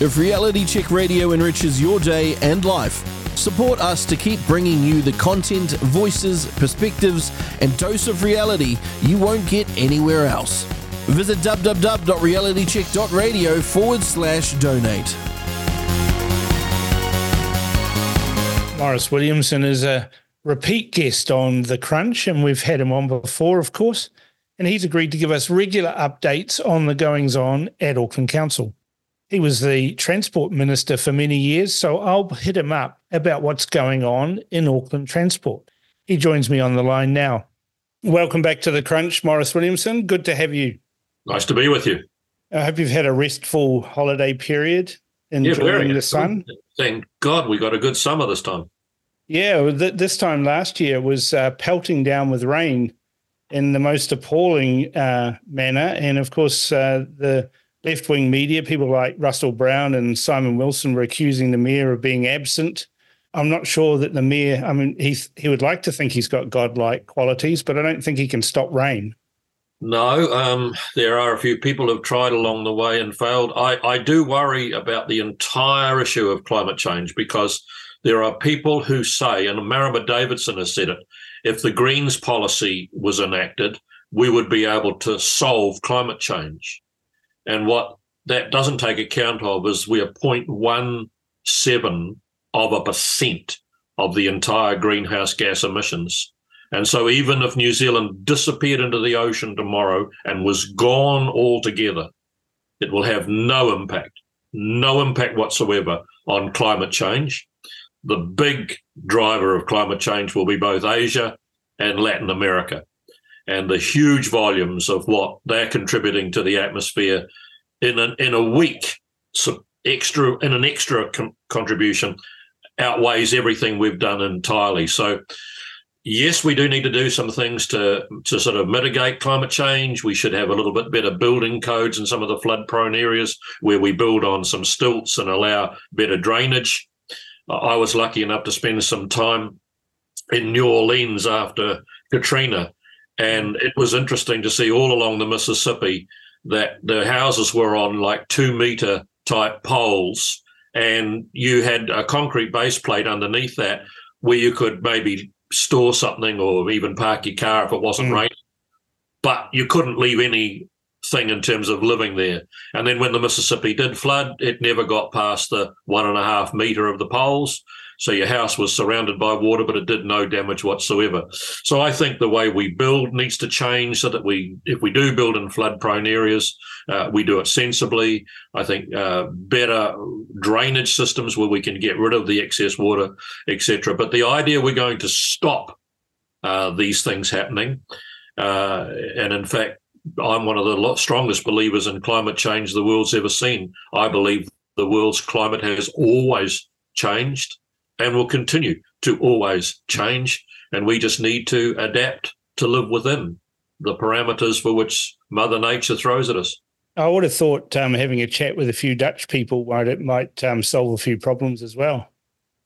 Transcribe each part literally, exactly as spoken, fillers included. If Reality Check Radio enriches your day and life, support us to keep bringing you the content, voices, perspectives, and dose of reality you won't get anywhere else. Visit www.realitycheck.radio forward slash donate. Maurice Williamson is a repeat guest on The Crunch, and we've had him on before, of course, and he's agreed to give us regular updates on the goings-on at Auckland Council. He was the Transport Minister for many years, so I'll hit him up about what's going on in Auckland Transport. He joins me on the line now. Welcome back to The Crunch, Maurice Williamson. Good to have you. Nice to be with you. I hope you've had a restful holiday period, enjoying yeah, the sun. Thank God we got a good summer this time. Yeah, th- this time last year was uh, pelting down with rain in the most appalling uh, manner, and of course uh, the left-wing media, people like Russell Brown and Simon Wilson, were accusing the mayor of being absent. I'm not sure that the mayor, I mean, he he would like to think he's got godlike qualities, but I don't think he can stop rain. No, um, there are a few people who have tried along the way and failed. I, I do worry about the entire issue of climate change, because there are people who say, and Marama Davidson has said it, if the Greens policy was enacted, we would be able to solve climate change. And what that doesn't take account of is we are zero point one seven of a percent of the entire greenhouse gas emissions. And so even if New Zealand disappeared into the ocean tomorrow and was gone altogether, it will have no impact, no impact whatsoever on climate change. The big driver of climate change will be both Asia and Latin America. And the huge volumes of what they're contributing to the atmosphere in an, in a week, so extra in an extra com- contribution outweighs everything we've done entirely. So, yes, we do need to do some things to to sort of mitigate climate change. We should have a little bit better building codes in some of the flood-prone areas where we build on some stilts and allow better drainage. I was lucky enough to spend some time in New Orleans after Katrina. And it was interesting to see all along the Mississippi that the houses were on like two-metre type poles, and you had a concrete base plate underneath that where you could maybe store something or even park your car if it wasn't mm. raining. But you couldn't leave anything in terms of living there. And then when the Mississippi did flood, it never got past the one and a half metre of the poles. So your house was surrounded by water, but it did no damage whatsoever. So I think the way we build needs to change so that we, if we do build in flood-prone areas, uh, we do it sensibly. I think uh, better drainage systems where we can get rid of the excess water, et cetera. But the idea we're going to stop uh, these things happening, uh, and in fact, I'm one of the strongest believers in climate change the world's ever seen. I believe the world's climate has always changed and will continue to always change, and we just need to adapt to live within the parameters for which Mother Nature throws at us. I would have thought um, having a chat with a few Dutch people might, might um, solve a few problems as well.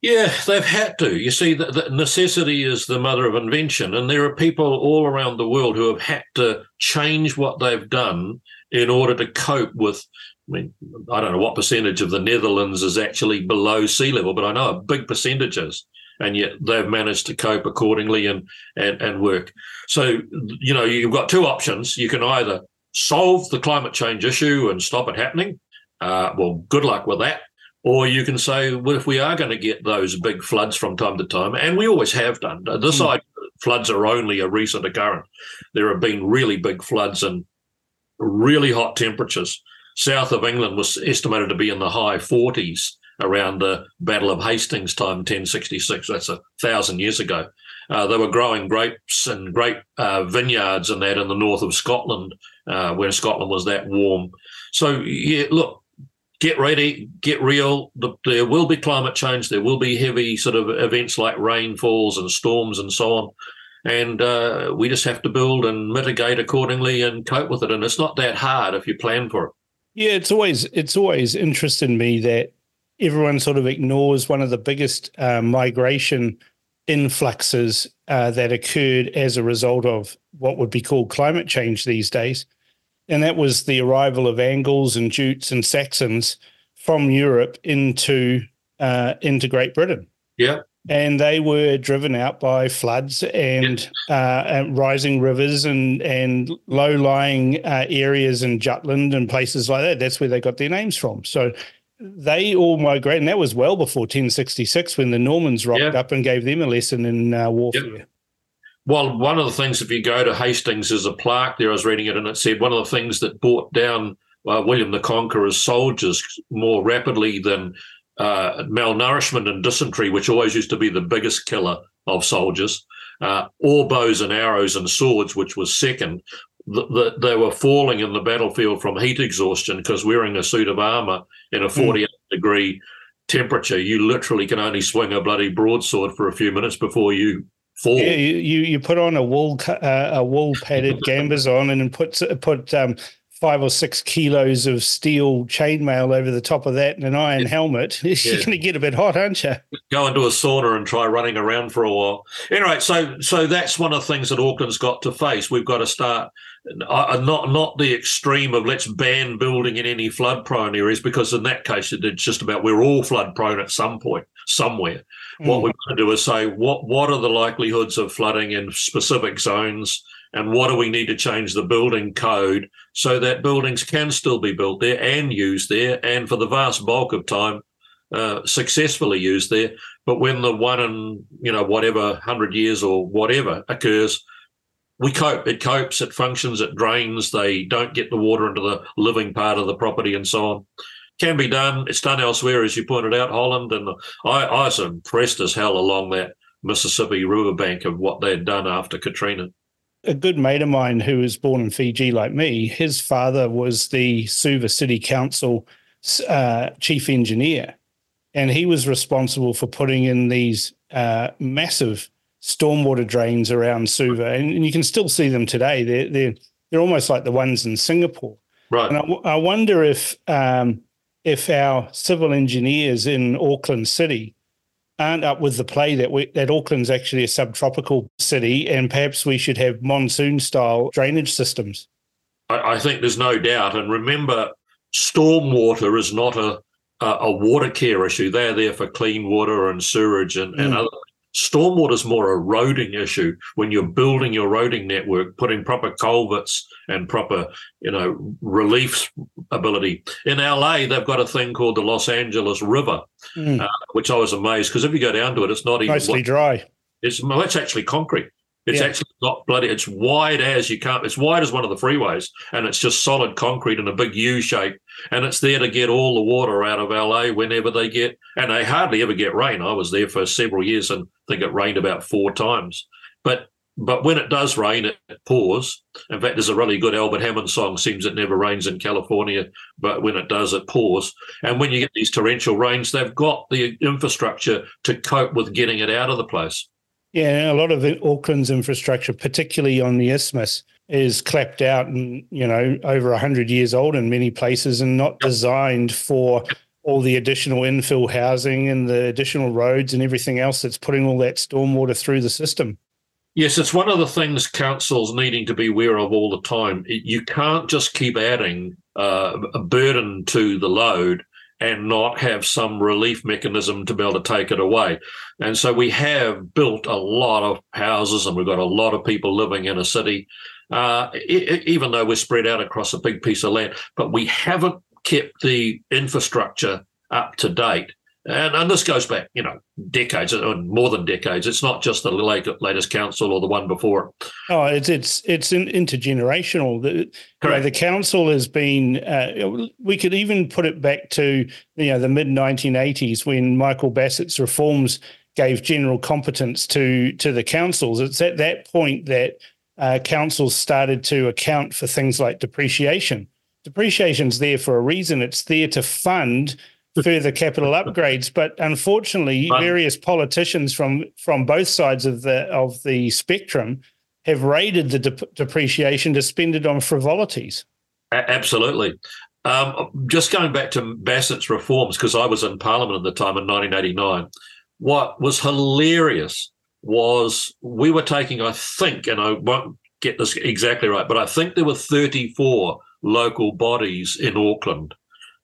Yeah, they've had to. You see, the, the necessity is the mother of invention, and there are people all around the world who have had to change what they've done in order to cope with. I mean, I don't know what percentage of the Netherlands is actually below sea level, but I know a big percentage is, and yet they've managed to cope accordingly and, and, and work. So, you know, you've got two options. You can either solve the climate change issue and stop it happening. Uh, well, good luck with that. Or you can say, well, if we are going to get those big floods from time to time, and we always have done, this mm. idea that floods are only a recent occurrence. There have been really big floods and really hot temperatures. South of England was estimated to be in the high forties around the Battle of Hastings time, ten sixty-six. That's a thousand years ago. Uh, they were growing grapes and grape uh, vineyards and that in the north of Scotland, uh, when Scotland was that warm. So, yeah, look, get ready, get real. There will be climate change. There will be heavy sort of events like rainfalls and storms and so on. And uh, we just have to build and mitigate accordingly and cope with it. And it's not that hard if you plan for it. Yeah, it's always it's always interested me that everyone sort of ignores one of the biggest uh, migration influxes uh, that occurred as a result of what would be called climate change these days, and that was the arrival of Angles and Jutes and Saxons from Europe into uh, into Great Britain. Yeah. And they were driven out by floods and, uh, and rising rivers and, and low-lying uh, areas in Jutland and places like that. That's where they got their names from. So they all migrated, and that was well before ten sixty-six when the Normans rocked yeah. up and gave them a lesson in uh, warfare. Yep. Well, one of the things, if you go to Hastings, there's a plaque there, I was reading it, and it said one of the things that brought down uh, William the Conqueror's soldiers more rapidly than Uh, malnourishment and dysentery, which always used to be the biggest killer of soldiers, uh, or bows and arrows and swords, which was second. The, the, they were falling in the battlefield from heat exhaustion because wearing a suit of armour in a forty-eight degree temperature, you literally can only swing a bloody broadsword for a few minutes before you fall. Yeah, you you, you put on a wool uh, a wool padded gambas on and put put. Um, five or six kilos of steel chainmail over the top of that and an iron yeah. helmet, you're yeah. going to get a bit hot, aren't you? Go into a sauna and try running around for a while. Anyway, so so that's one of the things that Auckland's got to face. We've got to start uh, not, not the extreme of let's ban building in any flood-prone areas, because in that case it's just about we're all flood-prone at some point, somewhere. Mm. What we've got to do is say what what are the likelihoods of flooding in specific zones, and what do we need to change the building code so that buildings can still be built there and used there, and for the vast bulk of time uh, successfully used there. But when the one in, you know, whatever, one hundred years or whatever occurs, we cope. It copes, it functions, it drains. They don't get the water into the living part of the property and so on. Can be done. It's done elsewhere, as you pointed out, Holland. And I, I was impressed as hell along that Mississippi riverbank of what they'd done after Katrina. A good mate of mine who was born in Fiji like me, his father was the Suva City Council uh, chief engineer, and he was responsible for putting in these uh, massive stormwater drains around Suva, and, and you can still see them today. They're, they're, they're almost like the ones in Singapore. Right. And I, w- I wonder if, um, if our civil engineers in Auckland City aren't up with the play that we, that Auckland's actually a subtropical city, and perhaps we should have monsoon-style drainage systems. I, I think there's no doubt. And remember, stormwater is not a, a, a water care issue. They're there for clean water and sewerage and, mm. and other. Stormwater is more a roading issue. When you're building your roading network, putting proper culverts and proper, you know, relief ability. In L A, they've got a thing called the Los Angeles River, mm. uh, which I was amazed, because if you go down to it, it's not even mostly what, dry. It's well, it's actually concrete. It's yeah. actually not bloody. It's wide as you can't. It's wide as one of the freeways, and it's just solid concrete in a big U shape. And it's there to get all the water out of L A whenever they get, and they hardly ever get rain. I was there for several years and I think it rained about four times. But but when it does rain, it, it pours. In fact, there's a really good Albert Hammond song, Seems It Never Rains in California, but when it does, it pours. And when you get these torrential rains, they've got the infrastructure to cope with getting it out of the place. Yeah, a lot of Auckland's infrastructure, particularly on the isthmus, is clapped out and, you know, over one hundred years old in many places and not designed for all the additional infill housing and the additional roads and everything else that's putting all that stormwater through the system. Yes, it's one of the things councils needing to be aware of all the time. You can't just keep adding uh, a burden to the load and not have some relief mechanism to be able to take it away. And so we have built a lot of houses and we've got a lot of people living in a city, uh, even though we're spread out across a big piece of land, but we haven't kept the infrastructure up to date. And, and this goes back, you know, decades, more than decades. It's not just the late, latest council or the one before it. Oh, it's it's it's in, intergenerational. The, Correct. You know, the council has been, uh, we could even put it back to, you know, the mid nineteen eighties when Michael Bassett's reforms gave general competence to, to the councils. It's at that point that uh, councils started to account for things like depreciation. Depreciation's there for a reason. It's there to fund further capital upgrades, but unfortunately, various politicians from, from both sides of the of the spectrum have raided the de- depreciation to spend it on frivolities. Absolutely. Um, just going back to Bassett's reforms, because I was in Parliament at the time in nineteen eighty-nine. What was hilarious was we were taking, I think, and I won't get this exactly right, but I think there were thirty-four local bodies in Auckland.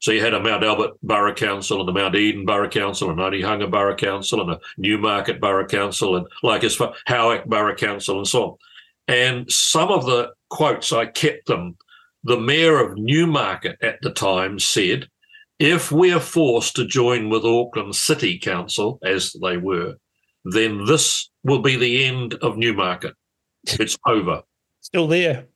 So you had a Mount Albert Borough Council and the Mount Eden Borough Council and Onehunga Borough Council and a Newmarket Borough Council and like as far Howick Borough Council and so on. And some of the quotes, I kept them. The mayor of Newmarket at the time said, if we are forced to join with Auckland City Council, as they were, then this will be the end of Newmarket. It's over. Still there.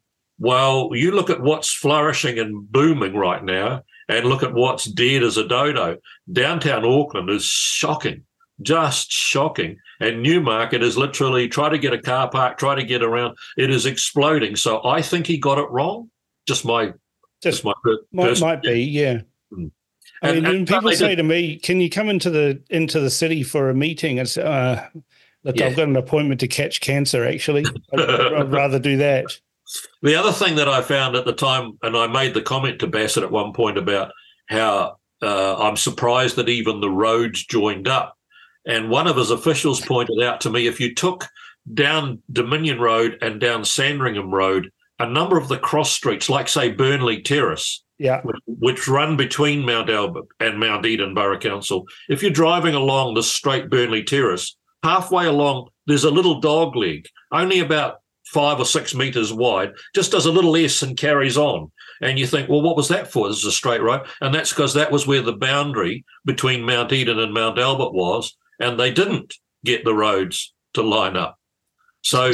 Well, you look at what's flourishing and booming right now and look at what's dead as a dodo. Downtown Auckland is shocking, just shocking. And Newmarket is literally try to get a car park, try to get around. It is exploding. So I think he got it wrong. Just my just, just my might, might be, yeah. Mm. I mean, and, and people say did. to me, "Can you come into the into the city for a meeting?" I say, uh, "Look, yeah. I've got an appointment to catch cancer. Actually, I'd, I'd rather do that." The other thing that I found at the time, and I made the comment to Bassett at one point about how uh, I'm surprised that even the roads joined up, and one of his officials pointed out to me, if you took down Dominion Road and down Sandringham Road, a number of the cross streets, like say Burnley Terrace. Yeah, which run between Mount Albert and Mount Eden Borough Council. If you're driving along the straight Burnley Terrace, halfway along, there's a little dog leg, only about five or six metres wide, just does a little S and carries on. And you think, well, what was that for? This is a straight road. And that's because that was where the boundary between Mount Eden and Mount Albert was, and they didn't get the roads to line up. So...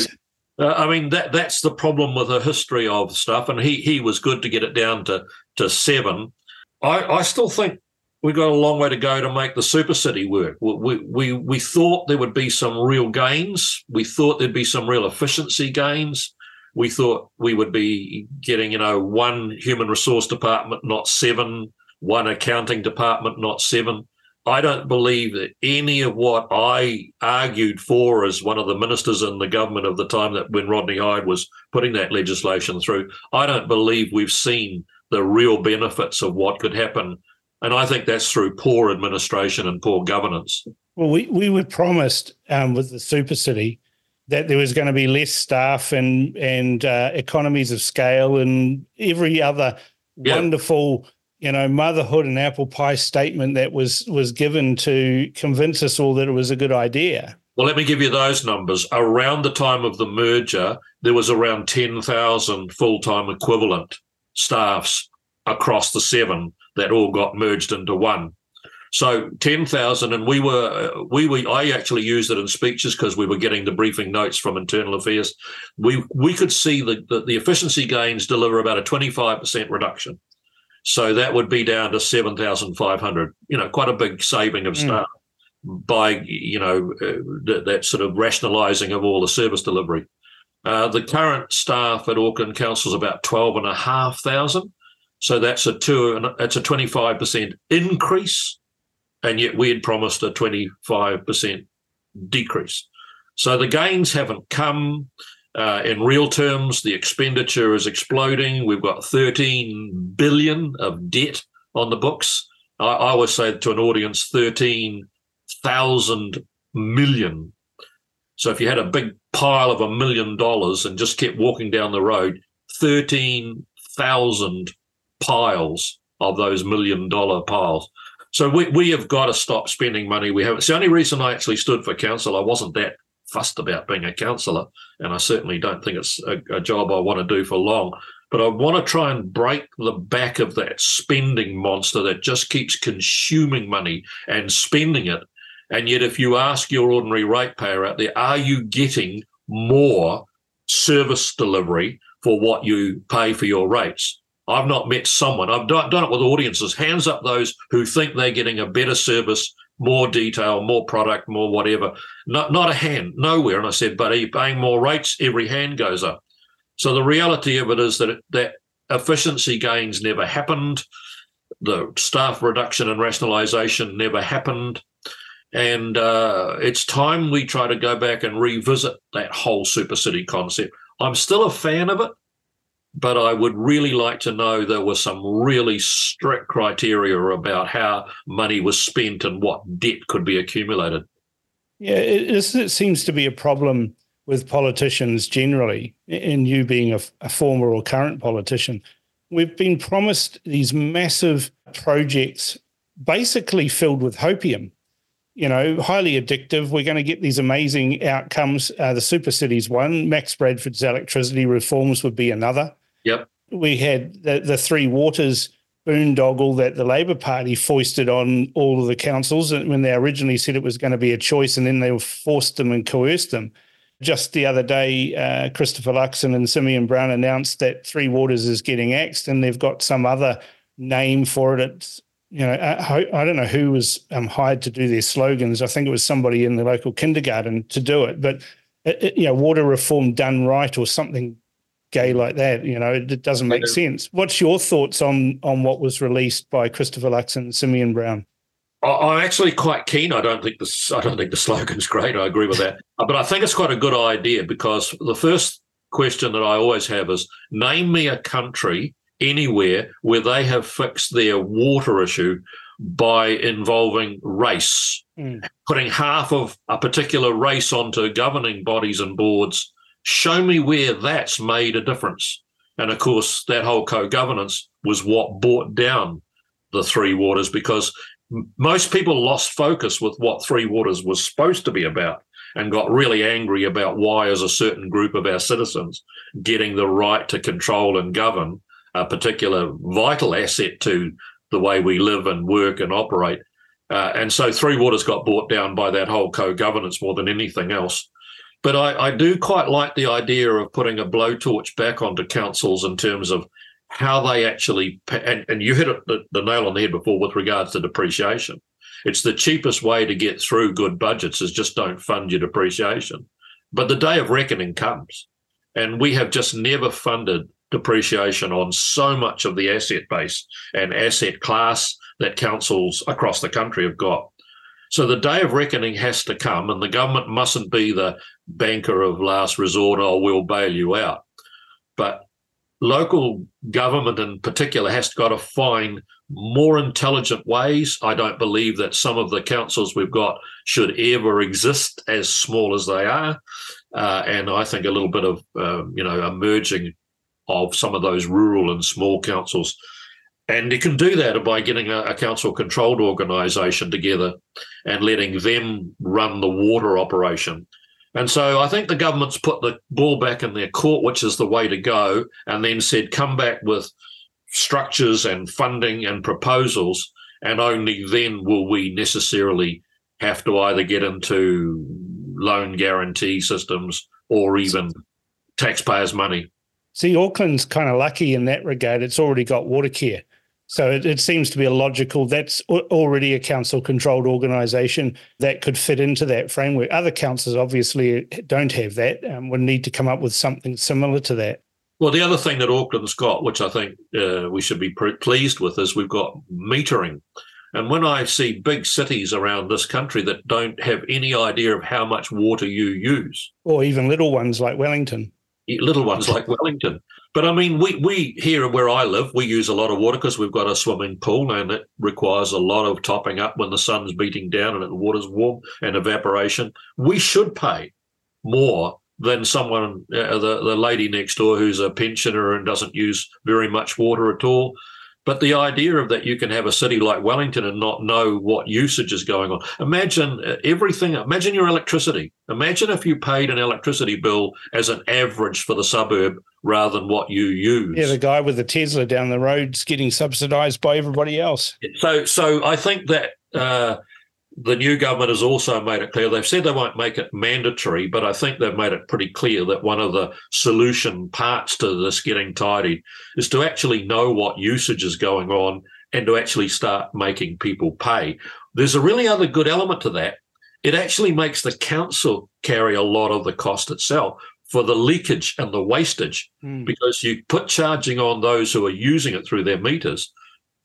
Uh, I mean, that that's the problem with the history of stuff, and he he was good to get it down to, to seven. I, I still think we've got a long way to go to make the super city work. We, we, we thought there would be some real gains. We thought there'd be some real efficiency gains. We thought we would be getting, you know, one human resource department, not seven, one accounting department, not seven. I don't believe that any of what I argued for as one of the ministers in the government of the time that when Rodney Hyde was putting that legislation through, I don't believe we've seen the real benefits of what could happen. And I think that's through poor administration and poor governance. Well, we, we were promised um, with the super city that there was going to be less staff and, and uh, economies of scale and every other yeah. wonderful you know, motherhood and apple pie statement that was was given to convince us all that it was a good idea. Well, let me give you those numbers. Around the time of the merger, there was around ten thousand full-time equivalent staffs across the seven that all got merged into one. So ten thousand, and we were, we were, I actually used it in speeches because we were getting the briefing notes from internal affairs. We we could see the, the, the efficiency gains deliver about a twenty-five percent reduction. So that would be down to seven thousand five hundred, you know, quite a big saving of staff mm. by, you know, uh, th- that sort of rationalising of all the service delivery. Uh, the current staff at Auckland Council is about twelve thousand five hundred. So that's a, two, that's a twenty-five percent increase, and yet we had promised a twenty-five percent decrease. So the gains haven't come. Uh, in real terms, the expenditure is exploding. We've got thirteen billion dollars of debt on the books. I, I always say to an audience, thirteen thousand million. So if you had a big pile of a million dollars and just kept walking down the road, thirteen thousand piles of those million-dollar piles. So we, we have got to stop spending money. We haven't. It's the only reason I actually stood for council. I wasn't that fussed about being a councillor, and I certainly don't think it's a, a job I want to do for long, but I want to try and break the back of that spending monster that just keeps consuming money and spending it. And yet if you ask your ordinary ratepayer out there, are you getting more service delivery for what you pay for your rates? I've not met someone. I've done, done it with audiences. Hands up those who think they're getting a better service, more detail, more product, more whatever. Not, not a hand, nowhere. And I said, but are you paying more rates? Every hand goes up. So the reality of it is that it, that efficiency gains never happened. The staff reduction and rationalisation never happened. And uh, it's time we try to go back and revisit that whole super city concept. I'm still a fan of it, but I would really like to know there were some really strict criteria about how money was spent and what debt could be accumulated. Yeah, it, it seems to be a problem with politicians generally, and you being a, a former or current politician, We've been promised these massive projects basically filled with hopium, you know, highly addictive. We're going to get these amazing outcomes. Uh, the super cities one, Max Bradford's electricity reforms would be another. Yep. We had the, the Three Waters boondoggle that the Labour Party foisted on all of the councils when they originally said it was going to be a choice, and then they forced them and coerced them. Just the other day, uh, Christopher Luxon and Simeon Brown announced that Three Waters is getting axed, and they've got some other name for it. It's, you know, I don't know who was um, hired to do their slogans. I think it was somebody in the local kindergarten to do it. But, it, you know, water reform done right or something gay like that, you know, it doesn't make sense. What's your thoughts on on what was released by Christopher Luxon and Simeon Brown? I'm actually quite keen. I don't think this, I don't think the slogan's great. I agree with that. But I think it's quite a good idea, because the first question that I always have is, name me a country anywhere where they have fixed their water issue by involving race, mm. putting half of a particular race onto governing bodies and boards. Show me where that's made a difference. And, of course, that whole co-governance was what brought down the Three Waters, because most people lost focus with what Three Waters was supposed to be about and got really angry about why is a certain group of our citizens getting the right to control and govern a particular vital asset to the way we live and work and operate. Uh, and so Three Waters got brought down by that whole co-governance more than anything else. But I, I do quite like the idea of putting a blowtorch back onto councils in terms of how they actually, and, and you hit it, the, the nail on the head before with regards to depreciation. It's the cheapest way to get through good budgets is just don't fund your depreciation. But the day of reckoning comes, and we have just never funded depreciation on so much of the asset base and asset class that councils across the country have got. So the day of reckoning has to come, and the government mustn't be the banker of last resort, oh, we'll bail you out. But local government in particular has got to find more intelligent ways. I don't believe that some of the councils we've got should ever exist as small as they are. Uh, and I think a little bit of, um, you know, a merging of some of those rural and small councils. And you can do that by getting a, a council-controlled organisation together and letting them run the water operation. And so I think the government's put the ball back in their court, which is the way to go, and then said come back with structures and funding and proposals, and only then will we necessarily have to either get into loan guarantee systems or even taxpayers' money. See, Auckland's kind of lucky in that regard. It's already got Watercare. So it, it seems to be a logical, that's already a council-controlled organisation that could fit into that framework. Other councils obviously don't have that and would need to come up with something similar to that. Well, the other thing that Auckland's got, which I think uh, we should be pre- pleased with, is we've got metering. And when I see big cities around this country that don't have any idea of how much water you use. Or even little ones like Wellington. Little ones like Wellington. But, I mean, we, we here where I live, we use a lot of water because we've got a swimming pool, and it requires a lot of topping up when the sun's beating down and the water's warm and evaporation. We should pay more than someone, uh, the, the lady next door who's a pensioner and doesn't use very much water at all. But the idea of that you can have a city like Wellington and not know what usage is going on. Imagine everything. Imagine your electricity. Imagine if you paid an electricity bill as an average for the suburb rather than what you use. Yeah, the guy with the Tesla down the road's getting subsidised by everybody else. So so I think that uh, the new government has also made it clear. They've said they won't make it mandatory, but I think they've made it pretty clear that one of the solution parts to this getting tidy is to actually know what usage is going on and to actually start making people pay. There's a really other good element to that. It actually makes the council carry a lot of the cost itself for the leakage and the wastage, mm. because you put charging on those who are using it through their meters,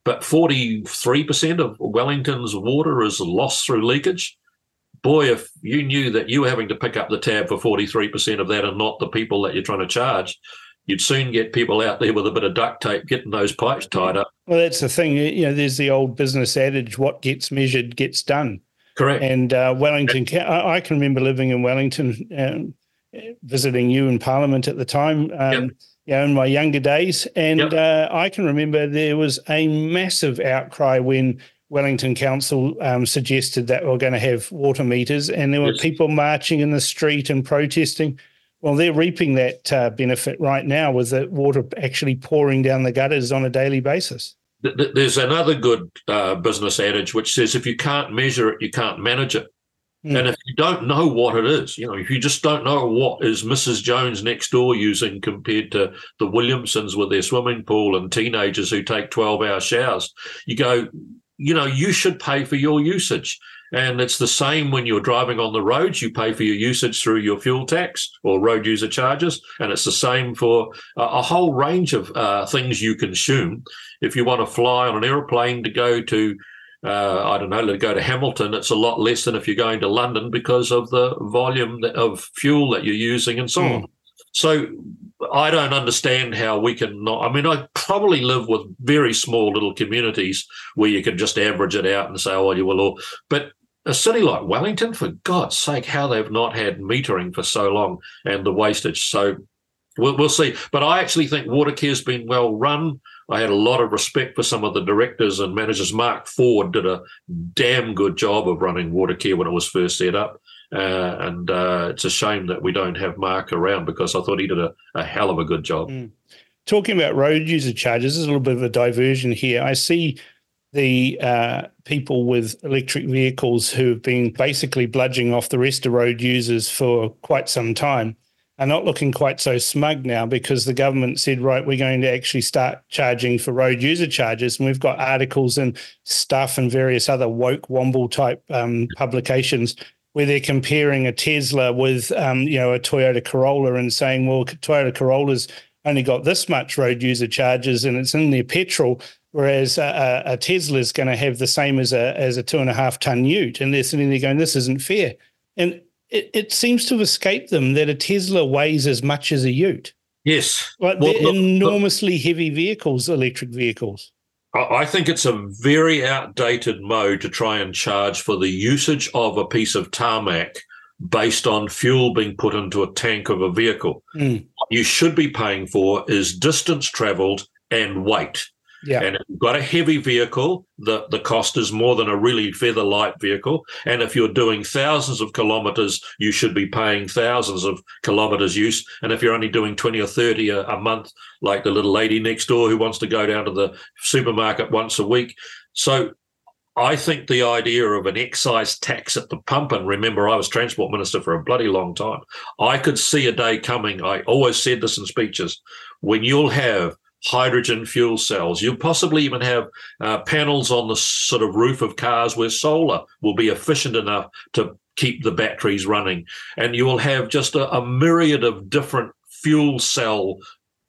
but forty-three percent of Wellington's water is lost through leakage. Boy, if you knew that you were having to pick up the tab for forty-three percent of that and not the people that you're trying to charge, you'd soon get people out there with a bit of duct tape getting those pipes tied up. Well, that's the thing. You know, there's the old business adage, what gets measured gets done. Correct. And uh, Wellington, I can remember living in Wellington, um, visiting you in Parliament at the time. Um, yep. you know, in my younger days. And yep. uh, I can remember there was a massive outcry when Wellington Council um, suggested that we we're going to have water meters, and there were yes. people marching in the street and protesting. Well, they're reaping that uh, benefit right now with the water actually pouring down the gutters on a daily basis. There's another good uh, business adage which says if you can't measure it, you can't manage it. Mm. And if you don't know what it is, you know, if you just don't know what is Missus Jones next door using compared to the Williamsons with their swimming pool and teenagers who take twelve-hour showers, you go, you know, you should pay for your usage. And it's the same when you're driving on the roads. You pay for your usage through your fuel tax or road user charges, and it's the same for a whole range of uh, things you consume. If you want to fly on an airplane to go to, uh, I don't know, to go to Hamilton, it's a lot less than if you're going to London because of the volume of fuel that you're using and so mm. on. So I don't understand how we can not. I mean, I probably live with very small little communities where you can just average it out and say, oh, you will all. But a city like Wellington, for God's sake, how they've not had metering for so long and the wastage. So we'll, we'll see. But I actually think Watercare has been well run. I had a lot of respect for some of the directors and managers. Mark Ford did a damn good job of running Watercare when it was first set up. Uh, and uh, it's a shame that we don't have Mark around because I thought he did a, a hell of a good job. Mm. Talking about road user charges, there's a little bit of a diversion here. I see the uh, people with electric vehicles who have been basically bludgeoning off the rest of road users for quite some time are not looking quite so smug now because the government said, right, we're going to actually start charging for road user charges. And we've got articles and stuff and various other woke womble type um, publications where they're comparing a Tesla with, um, you know, a Toyota Corolla and saying, well, Toyota Corolla's only got this much road user charges and it's in their petrol, whereas a, a Tesla's going to have the same as a as a two and a half ton ute. And they're sitting there going, this isn't fair. And it, it seems to have escaped them that a Tesla weighs as much as a ute. Yes. Like well, they're look, enormously look. heavy vehicles, electric vehicles. I think it's a very outdated mode to try and charge for the usage of a piece of tarmac based on fuel being put into a tank of a vehicle. Mm. What you should be paying for is distance travelled and weight. Yeah. And if you've got a heavy vehicle, the, the cost is more than a really feather light vehicle. And if you're doing thousands of kilometres, you should be paying thousands of kilometres use. And if you're only doing twenty or thirty a, a month, like the little lady next door who wants to go down to the supermarket once a week. So I think the idea of an excise tax at the pump, and remember I was transport minister for a bloody long time, I could see a day coming. I always said this in speeches, when you'll have hydrogen fuel cells. You'll possibly even have uh, panels on the sort of roof of cars where solar will be efficient enough to keep the batteries running. And you will have just a, a myriad of different fuel cell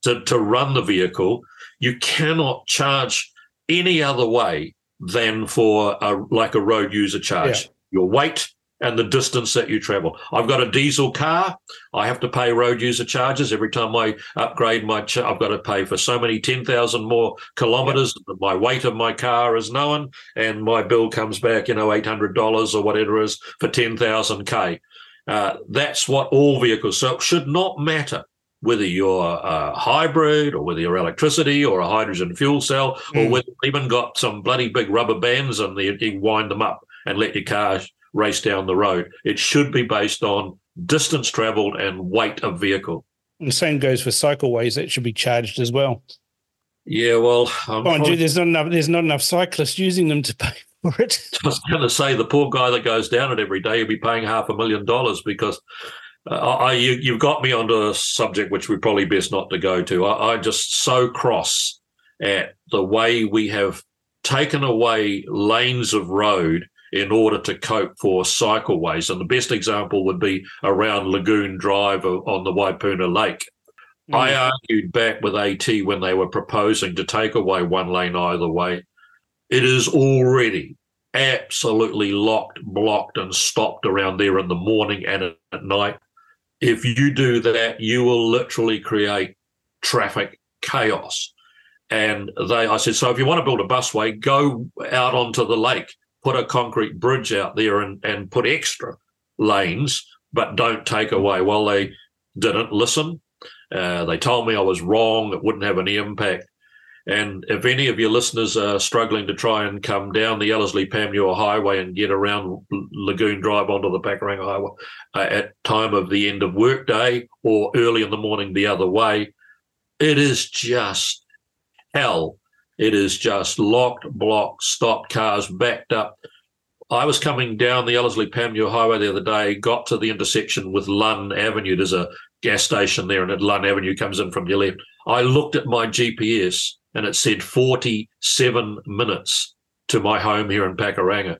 to, to run the vehicle. You cannot charge any other way than for a, like a road user charge. Yeah. Your weight and the distance that you travel. I've got a diesel car. I have to pay road user charges every time I upgrade my ch- I've got to pay for so many ten thousand more kilometres. Yep. My weight of my car is known and my bill comes back, you know, eight hundred dollars or whatever it is for ten thousand K. Uh, that's what all vehicles, so it should not matter whether you're a hybrid or whether you're electricity or a hydrogen fuel cell mm. or whether you've even got some bloody big rubber bands and you, you wind them up and let your car race down the road. It should be based on distance travelled and weight of vehicle. And the same goes for cycleways. That should be charged as well. Yeah, well... Um, oh, probably, dude, there's not enough There's not enough cyclists using them to pay for it. I was going to say, the poor guy that goes down it every day will be paying half a million dollars because uh, I, you, you've got me onto a subject which we probably best not to go to. I, I'm just so cross at the way we have taken away lanes of road in order to cope for cycleways. And the best example would be around Lagoon Drive on the Waipuna Lake. Mm. I argued back with AT when they were proposing to take away one lane either way. It is already absolutely locked, blocked and stopped around there in the morning and at night. If you do that, you will literally create traffic chaos. And they, I said, so if you want to build a busway, go out onto the lake. Put a concrete bridge out there and, and put extra lanes, but don't take away. Well, they didn't listen. Uh, they told me I was wrong, it wouldn't have any impact. And if any of your listeners are struggling to try and come down the Ellerslie-Pamua Highway and get around Lagoon Drive onto the Pakuranga Highway uh, at time of the end of workday or early in the morning the other way, it is just hell. It is just locked, blocked, stopped cars, backed up. I was coming down the Ellerslie-Pamua Highway the other day, got to the intersection with Lunn Avenue. There's a gas station there, and at Lunn Avenue comes in from your left. I looked at my G P S, and it said forty-seven minutes to my home here in Pakuranga.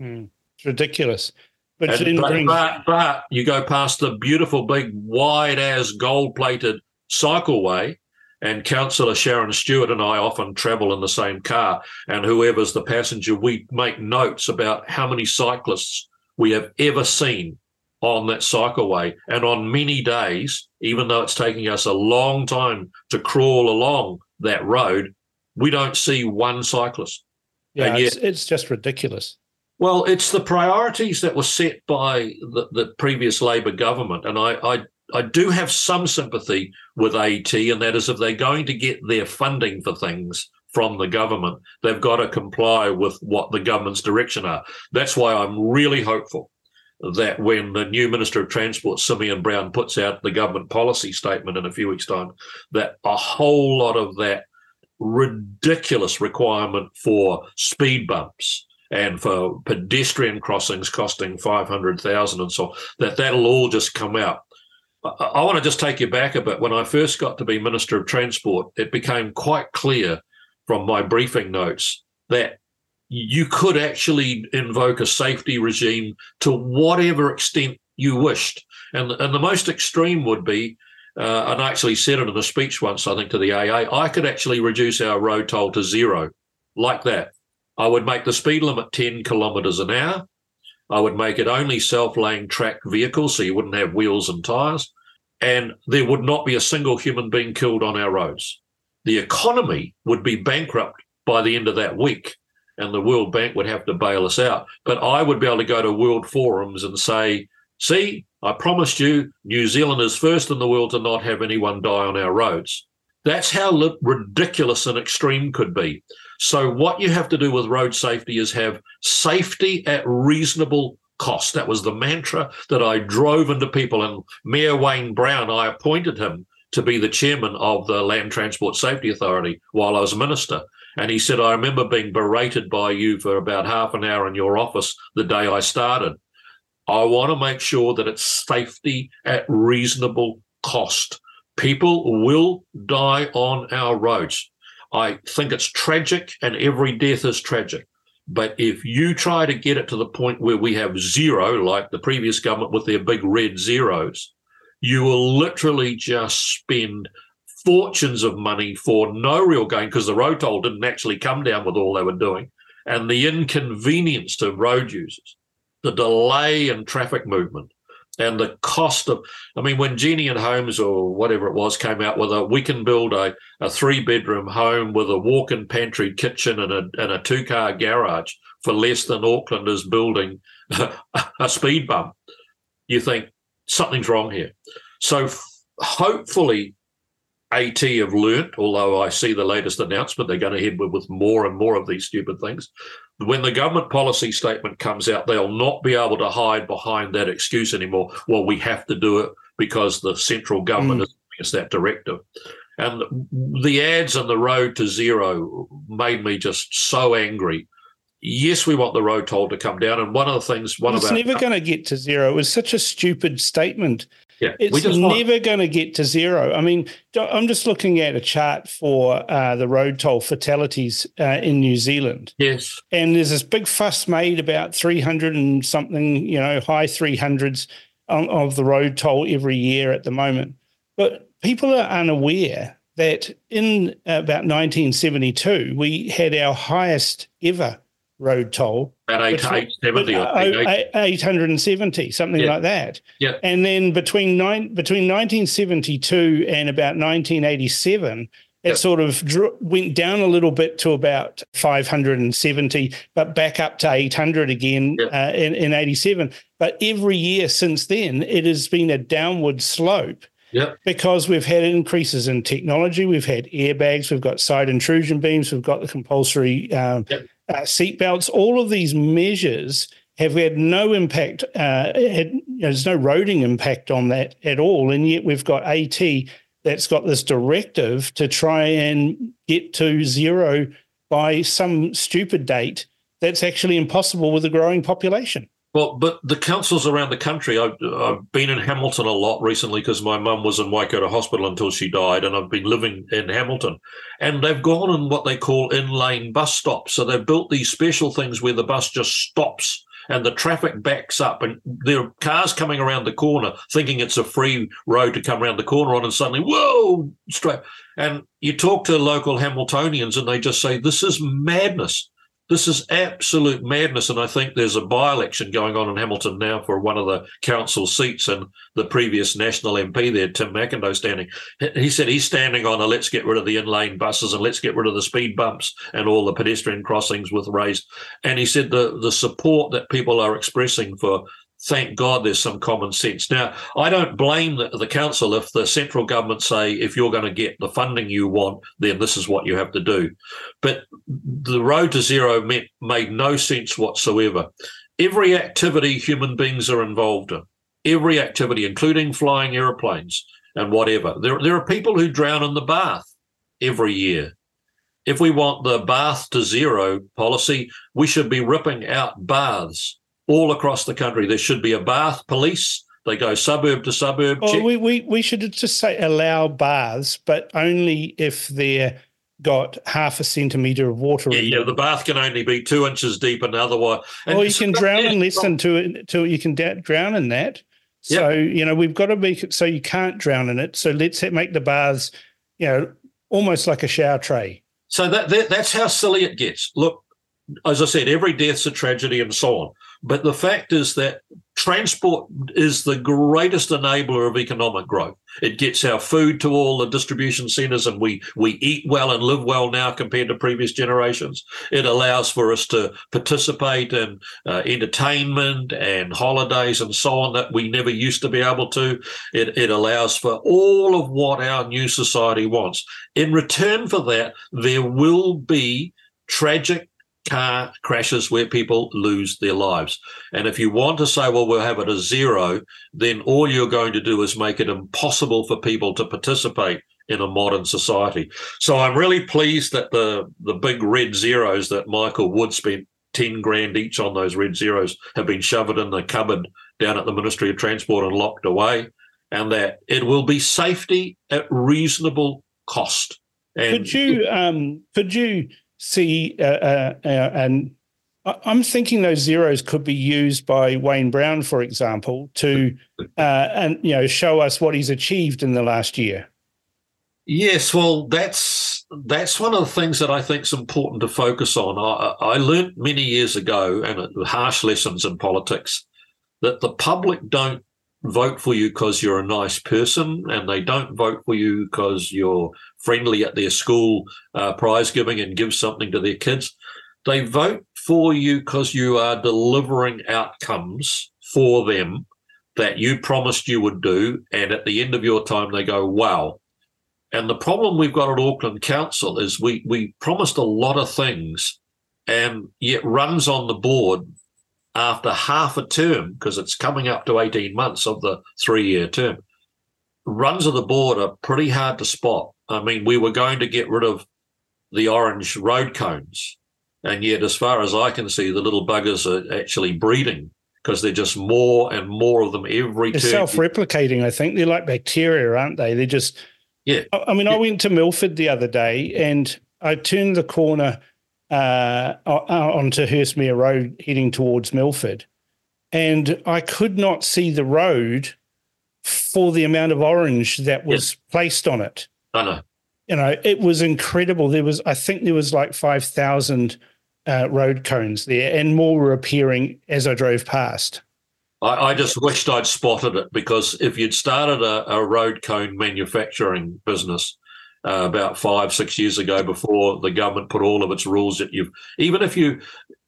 Mm, it's ridiculous. But, and, it but, bring... but, but you go past the beautiful, big, wide-ass, gold-plated cycleway, and Councillor Sharon Stewart and I often travel in the same car, and whoever's the passenger, we make notes about how many cyclists we have ever seen on that cycleway. And on many days, even though it's taking us a long time to crawl along that road, we don't see one cyclist. Yeah, and yet, it's, it's just ridiculous. Well, it's the priorities that were set by the, the previous Labor government, and I, I I do have some sympathy with AT, and that is if they're going to get their funding for things from the government, they've got to comply with what the government's direction are. That's why I'm really hopeful that when the new Minister of Transport, Simeon Brown, puts out the government policy statement in a few weeks' time, that a whole lot of that ridiculous requirement for speed bumps and for pedestrian crossings costing five hundred thousand dollars and so on, that that'll all just come out. I want to just take you back a bit. When I first got to be Minister of Transport, it became quite clear from my briefing notes that you could actually invoke a safety regime to whatever extent you wished. And, and the most extreme would be, uh, and I actually said it in a speech once, I think, to the A A, I could actually reduce our road toll to zero, like that. I would make the speed limit ten kilometres an hour. I would make it only self-laying track vehicles so you wouldn't have wheels and tyres, and there would not be a single human being killed on our roads. The economy would be bankrupt by the end of that week, and the World Bank would have to bail us out. But I would be able to go to world forums and say, see, I promised you New Zealand is first in the world to not have anyone die on our roads. That's how ridiculous and extreme could be. So what you have to do with road safety is have safety at reasonable cost. That was the mantra that I drove into people. And Mayor Wayne Brown, I appointed him to be the chairman of the Land Transport Safety Authority while I was minister. And he said, I remember being berated by you for about half an hour in your office the day I started. I want to make sure that it's safety at reasonable cost. People will die on our roads. I think it's tragic, and every death is tragic. But if you try to get it to the point where we have zero, like the previous government with their big red zeros, you will literally just spend fortunes of money for no real gain, because the road toll didn't actually come down with all they were doing, and the inconvenience to road users, the delay in traffic movement, and the cost of, I mean, when Genie and Homes or whatever it was came out with a, we can build a, a three-bedroom home with a walk-in pantry kitchen and a, and a two-car garage for less than Auckland is building a, a speed bump, you think something's wrong here. So f- hopefully AT have learnt, although I see the latest announcement, they're going to head with, with more and more of these stupid things. When the government policy statement comes out, they'll not be able to hide behind that excuse anymore. Well, we have to do it because the central government mm. is against that directive. And the ads on the road to zero made me just so angry. Yes, we want the road toll to come down. And one of the things, one of our. It's never going to get to zero. It was such a stupid statement. Yeah, it's never going to get to zero. I mean, I'm just looking at a chart for uh, the road toll fatalities uh, in New Zealand. Yes. And there's this big fuss made about three hundred and something, you know, high three hundreds on, of the road toll every year at the moment. But people are unaware that in about nineteen seventy-two, we had our highest ever road toll. About eight, eight seventy, eight, eight seventy, something yeah. like that. Yeah. And then between nine, between nineteen seventy-two and about nineteen eighty-seven, it yeah. sort of drew, went down a little bit to about five hundred seventy, but back up to eight hundred again yeah. uh, in, in eighty-seven. But every year since then, it has been a downward slope. Yep. Because we've had increases in technology, we've had airbags, we've got side intrusion beams, we've got the compulsory um, yep. uh, seat belts. All of these measures have had no impact. Uh, had, you know, there's no roading impact on that at all, and yet we've got AT that's got this directive to try and get to zero by some stupid date that's actually impossible with a growing population. Well, but the councils around the country, I've, I've been in Hamilton a lot recently because my mum was in Waikato Hospital until she died, and I've been living in Hamilton. And they've gone in what they call in-lane bus stops. So they've built these special things where the bus just stops and the traffic backs up, and there are cars coming around the corner thinking it's a free road to come around the corner on, and suddenly, whoa, straight. And you talk to local Hamiltonians and they just say, this is madness. This is absolute madness, and I think there's a by-election going on in Hamilton now for one of the council seats, and the previous National M P there, Tim McIndoe, standing. He said he's standing on a let's get rid of the in-lane buses and let's get rid of the speed bumps and all the pedestrian crossings with raised. And he said the, the support that people are expressing for, thank God there's some common sense. Now, I don't blame the, the council if the central government say, if you're going to get the funding you want, then this is what you have to do. But the road to zero meant, made no sense whatsoever. Every activity human beings are involved in, every activity, including flying aeroplanes and whatever. There, there are people who drown in the bath every year. If we want the bath to zero policy, we should be ripping out baths all across the country. There should be a bath police. They go suburb to suburb. Well, we, we, we should just say allow baths, but only if they're got half a centimetre of water yeah, in yeah, them. The bath can only be two inches deep and otherwise. And well, you can drown in less than two, two, you can drown in that. So, yep. you know, we've got to make it so you can't drown in it. So let's make the baths, you know, almost like a shower tray. So that, that that's how silly it gets. Look, as I said, every death's a tragedy and so on. But the fact is that transport is the greatest enabler of economic growth. It gets our food to all the distribution centres, and we, we eat well and live well now compared to previous generations. It allows for us to participate in uh, entertainment and holidays and so on that we never used to be able to. It, it allows for all of what our new society wants. In return for that, there will be tragic car crashes where people lose their lives. And if you want to say, well, we'll have it a zero, then all you're going to do is make it impossible for people to participate in a modern society. So I'm really pleased that the, the big red zeros that Michael Wood spent ten grand each on, those red zeros have been shoved in the cupboard down at the Ministry of Transport and locked away, and that it will be safety at reasonable cost. And could you, um, could you, See, uh, uh, uh, and I'm thinking those zeros could be used by Wayne Brown, for example, to uh, and you know show us what he's achieved in the last year. Yes, well, that's that's one of the things that I think is important to focus on. I, I learned many years ago, and harsh lessons in politics, that the public don't vote for you because you're a nice person, and they don't vote for you because you're friendly at their school uh, prize giving and give something to their kids. They vote for you because you are delivering outcomes for them that you promised you would do, and at the end of your time they go, wow. And the problem we've got at Auckland Council is we we promised a lot of things, and yet runs on the board after half a term, because it's coming up to eighteen months of the three-year term. Runs of the board are pretty hard to spot. I mean, we were going to get rid of the orange road cones, and yet as far as I can see, the little buggers are actually breeding, because they're just more and more of them every they're term. They're self-replicating, I think. They're like bacteria, aren't they? They're just... Yeah. I mean, yeah. I went to Milford the other day, and I turned the corner uh onto Hurstmere Road heading towards Milford, and I could not see the road for the amount of orange that was yes. placed on it. I know. You know, it was incredible. There was, I think there was like five thousand uh, road cones there, and more were appearing as I drove past. I, I just wished I'd spotted it, because if you'd started a, a road cone manufacturing business Uh, about five, six years ago, before the government put all of its rules that you've, even if you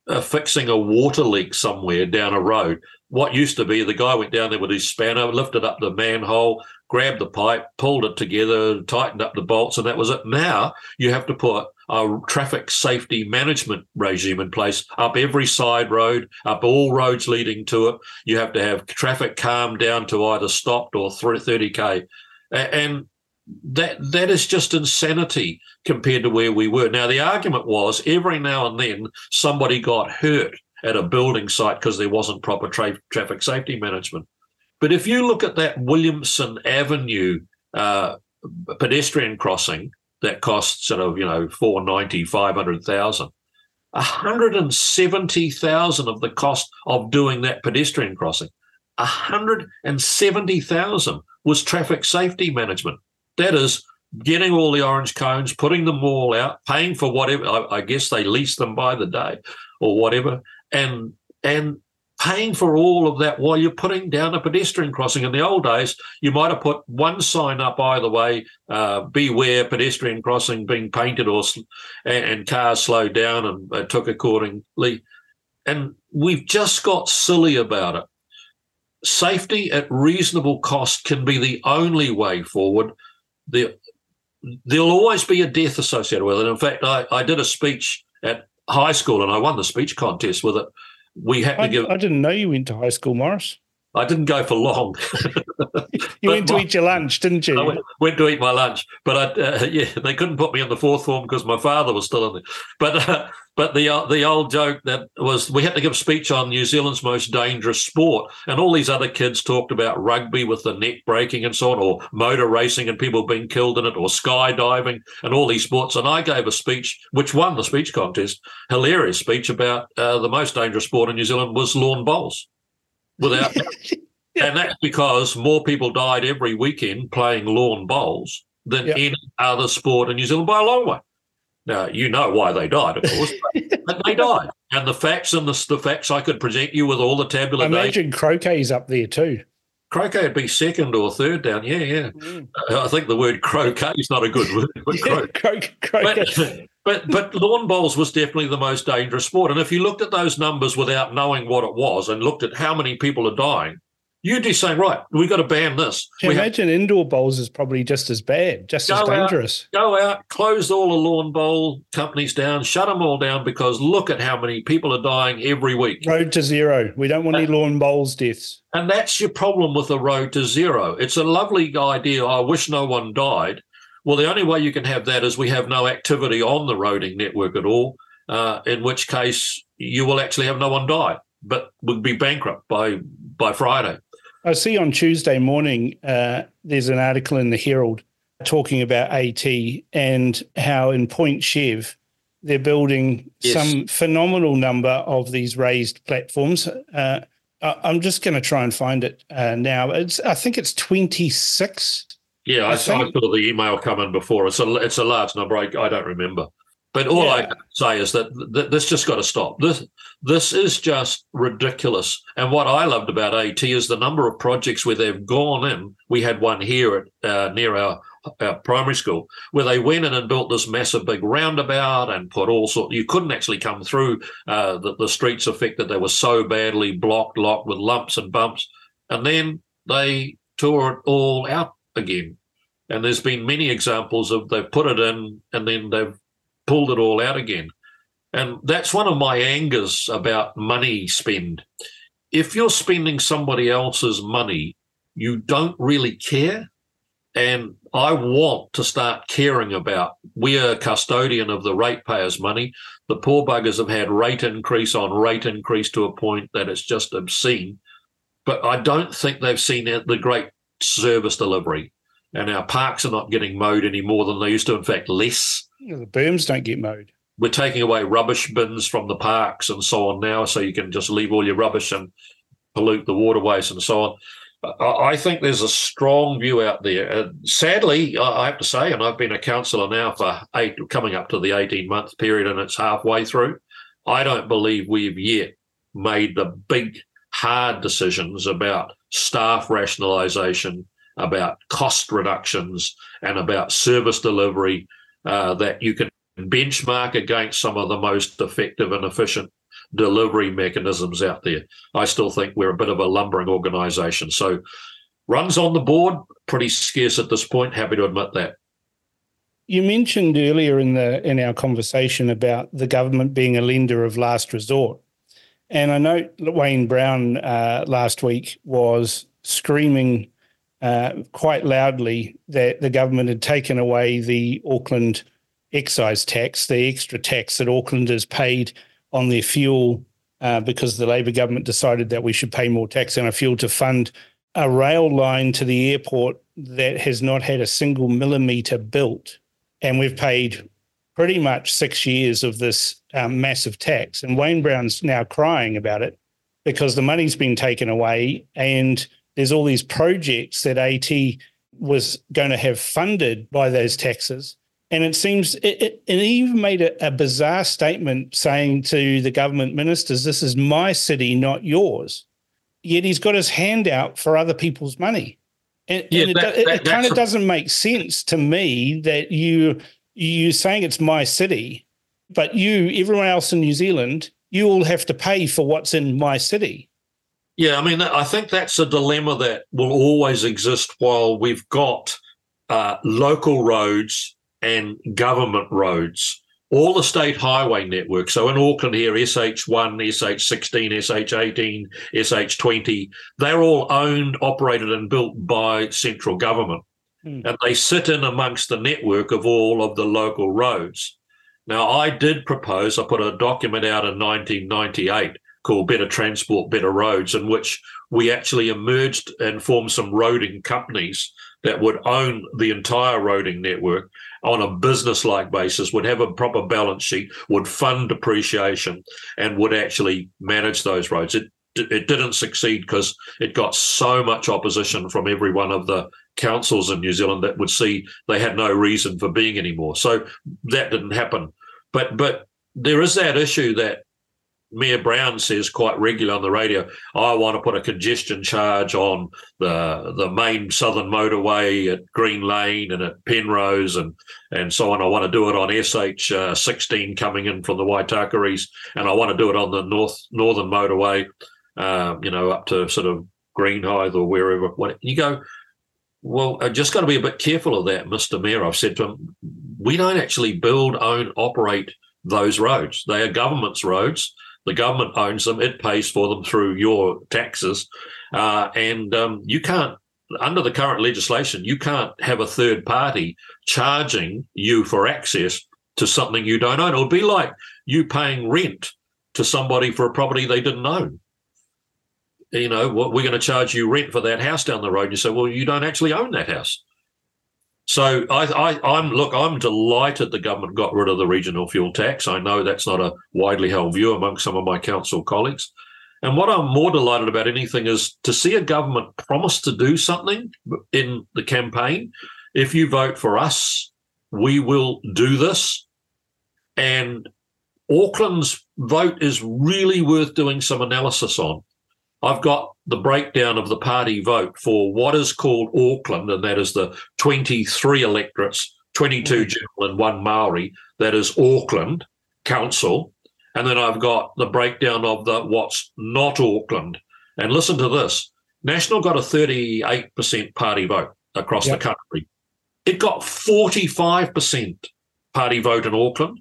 are fixing a water leak somewhere down a road, what used to be, the guy went down there with his spanner, lifted up the manhole, grabbed the pipe, pulled it together, tightened up the bolts, and that was it. Now you have to put a traffic safety management regime in place, up every side road, up all roads leading to it. You have to have traffic calmed down to either stopped or thirty K. And that that is just insanity compared to where we were. Now, the argument was every now and then somebody got hurt at a building site because there wasn't proper tra- traffic safety management. But if you look at that Williamson Avenue uh, pedestrian crossing that cost sort of, you know, four ninety, five hundred thousand, one hundred seventy thousand of the cost of doing that pedestrian crossing, one hundred seventy thousand was traffic safety management. That is getting all the orange cones, putting them all out, paying for whatever, I, I guess they lease them by the day or whatever, and and paying for all of that while you're putting down a pedestrian crossing. In the old days, you might have put one sign up either way, uh, beware pedestrian crossing being painted, or and, and cars slowed down and uh, took accordingly. And we've just got silly about it. Safety at reasonable cost can be the only way forward. There, there'll always be a death associated with it. In fact, I, I did a speech at high school and I won the speech contest with it. We had I, to give. I didn't know you went to high school, Maurice. I didn't go for long. You went to my, eat your lunch, didn't you? I went, went to eat my lunch, but I, uh, yeah, they couldn't put me in the fourth form because my father was still in there. But uh, but the uh, the old joke that was, we had to give a speech on New Zealand's most dangerous sport, and all these other kids talked about rugby with the neck breaking and so on, or motor racing and people being killed in it, or skydiving and all these sports. And I gave a speech which won the speech contest, hilarious speech about uh, the most dangerous sport in New Zealand was lawn bowls. Without, yeah. And that's because more people died every weekend playing lawn bowls than yeah. any other sport in New Zealand by a long way. Now, you know why they died, of course, but, but they died. And the facts and the, the facts I could present you with all the tabular data. I imagine croquet's up there too. Croquet would be second or third down, yeah, yeah. Mm. Uh, I think the word croquet is not a good word. But, yeah, cro- cro- croquet. but, but but lawn bowls was definitely the most dangerous sport. And if you looked at those numbers without knowing what it was and looked at how many people are dying, you'd be saying, right, we've got to ban this. I imagine have- indoor bowls is probably just as bad, just go as dangerous. Out, go out, close all the lawn bowl companies down, shut them all down, because look at how many people are dying every week. Road to zero. We don't want and, any lawn bowls deaths. And that's your problem with the road to zero. It's a lovely idea. I wish no one died. Well, the only way you can have that is we have no activity on the roading network at all, uh, in which case you will actually have no one die, but would be bankrupt by, by Friday. I see on Tuesday morning uh, there's an article in the Herald talking about AT and how in Point Chev they're building yes. some phenomenal number of these raised platforms. Uh, I'm just going to try and find it uh, now. It's I think it's twenty-six. Yeah, I, I saw the email come in before. It's a, it's a large number. I, I don't remember. But all yeah. I can say is that th- this just got to stop. This this is just ridiculous. And what I loved about AT is the number of projects where they've gone in. We had one here at uh, near our, our primary school where they went in and built this massive big roundabout and put all sorts. You couldn't actually come through uh, the, the streets affected. They were so badly blocked, locked with lumps and bumps. And then they tore it all out again. And there's been many examples of they've put it in and then they've pulled it all out again. And that's one of my angers about money spend. If you're spending somebody else's money, you don't really care. And I want to start caring about, we are a custodian of the ratepayers' money. The poor buggers have had rate increase on rate increase to a point that it's just obscene. But I don't think they've seen the great service delivery. And our parks are not getting mowed any more than they used to, in fact, less. You know, the berms don't get mowed. We're taking away rubbish bins from the parks and so on now, so you can just leave all your rubbish and pollute the waterways and so on. I think there's a strong view out there. Uh, sadly, I have to say, and I've been a councillor now for eight, coming up to the eighteen-month period, and it's halfway through, I don't believe we've yet made the big, hard decisions about staff rationalisation, about cost reductions, and about service delivery. Uh, that you can benchmark against some of the most effective and efficient delivery mechanisms out there. I still think we're a bit of a lumbering organisation. So runs on the board, pretty scarce at this point, happy to admit that. You mentioned earlier in the in our conversation about the government being a lender of last resort. And I know Wayne Brown uh, last week was screaming uh, quite loudly that the government had taken away the Auckland excise tax, the extra tax that Aucklanders paid on their fuel uh, because the Labour government decided that we should pay more tax on our fuel to fund a rail line to the airport that has not had a single millimetre built. And we've paid pretty much six years of this um, massive tax. And Wayne Brown's now crying about it because the money's been taken away and there's all these projects that AT was going to have funded by those taxes. And it seems, it, it, it even made a, a bizarre statement saying to the government ministers, this is my city, not yours. Yet he's got his hand out for other people's money. And, yeah, and it, that, that, it kind of doesn't make sense to me that you, you're saying it's my city, but you, everyone else in New Zealand, you all have to pay for what's in my city. Yeah, I mean, I think that's a dilemma that will always exist while we've got uh, local roads and government roads, all the state highway network. So in Auckland here, S H one, S H sixteen, S H eighteen, S H twenty, they're all owned, operated and built by central government. Mm. And they sit in amongst the network of all of the local roads. Now, I did propose, I put a document out in nineteen ninety-eight called Better Transport, Better Roads, in which we actually emerged and formed some roading companies that would own the entire roading network on a business-like basis, would have a proper balance sheet, would fund depreciation, and would actually manage those roads. It it didn't succeed because it got so much opposition from every one of the councils in New Zealand that would see they had no reason for being anymore. So that didn't happen. But but there is that issue that Mayor Brown says quite regularly on the radio, I want to put a congestion charge on the the main southern motorway at Green Lane and at Penrose and, and so on. I want to do it on S H sixteen coming in from the Waitakere's, and I want to do it on the north northern motorway, uh, you know, up to sort of Greenhithe or wherever. You go, well, I've just got to be a bit careful of that, Mister Mayor. I've said to him, we don't actually build, own, operate those roads. They are government's roads. The government owns them. It pays for them through your taxes. Uh, and um, you can't, under the current legislation, you can't have a third party charging you for access to something you don't own. It would be like you paying rent to somebody for a property they didn't own. You know, we're going to charge you rent for that house down the road. You say, well, you don't actually own that house. So I, I, I'm look. I'm delighted the government got rid of the regional fuel tax. I know that's not a widely held view among some of my council colleagues. And what I'm more delighted about anything is to see a government promise to do something in the campaign. If you vote for us, we will do this. And Auckland's vote is really worth doing some analysis on. I've got the breakdown of the party vote for what is called Auckland, and that is the twenty-three electorates, twenty-two general and one Maori, that is Auckland Council. And then I've got the breakdown of the what's not Auckland. And listen to this. National got a thirty-eight percent party vote across yep. the country. It got forty-five percent party vote in Auckland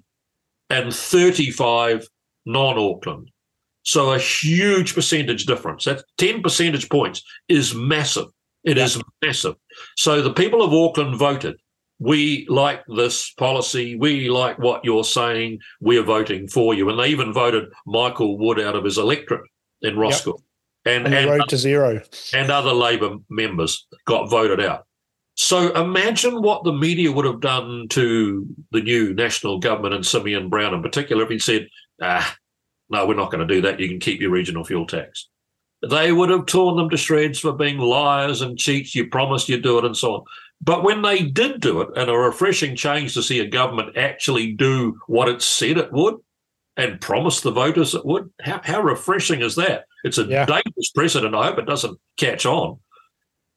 and thirty-five non-Auckland. So a huge percentage difference, that's ten percentage points, is massive. It yeah. is massive. So the people of Auckland voted, we like this policy, we like what you're saying, we're voting for you. And they even voted Michael Wood out of his electorate in Roscoe. Yep. And, and, and road other, to zero. And other Labour members got voted out. So imagine what the media would have done to the new national government and Simeon Brown in particular if he said, ah, no, we're not going to do that. You can keep your regional fuel tax. They would have torn them to shreds for being liars and cheats. You promised you'd do it and so on. But when they did do it, and a refreshing change to see a government actually do what it said it would and promise the voters it would, how, how refreshing is that? It's a yeah. dangerous precedent. I hope it doesn't catch on.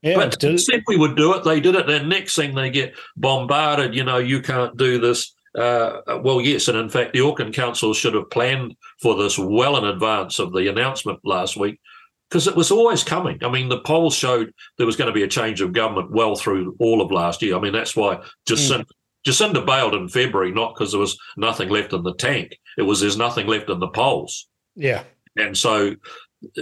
Yeah, but they said we would do it. They did it. And next thing they get bombarded, you know, you can't do this. Uh, well, yes, and in fact, the Auckland Council should have planned for this well in advance of the announcement last week, because it was always coming. I mean, the polls showed there was going to be a change of government well through all of last year. I mean, that's why Jacinda, mm. Jacinda bailed in February, not because there was nothing left in the tank. It was there's nothing left in the polls. Yeah. And so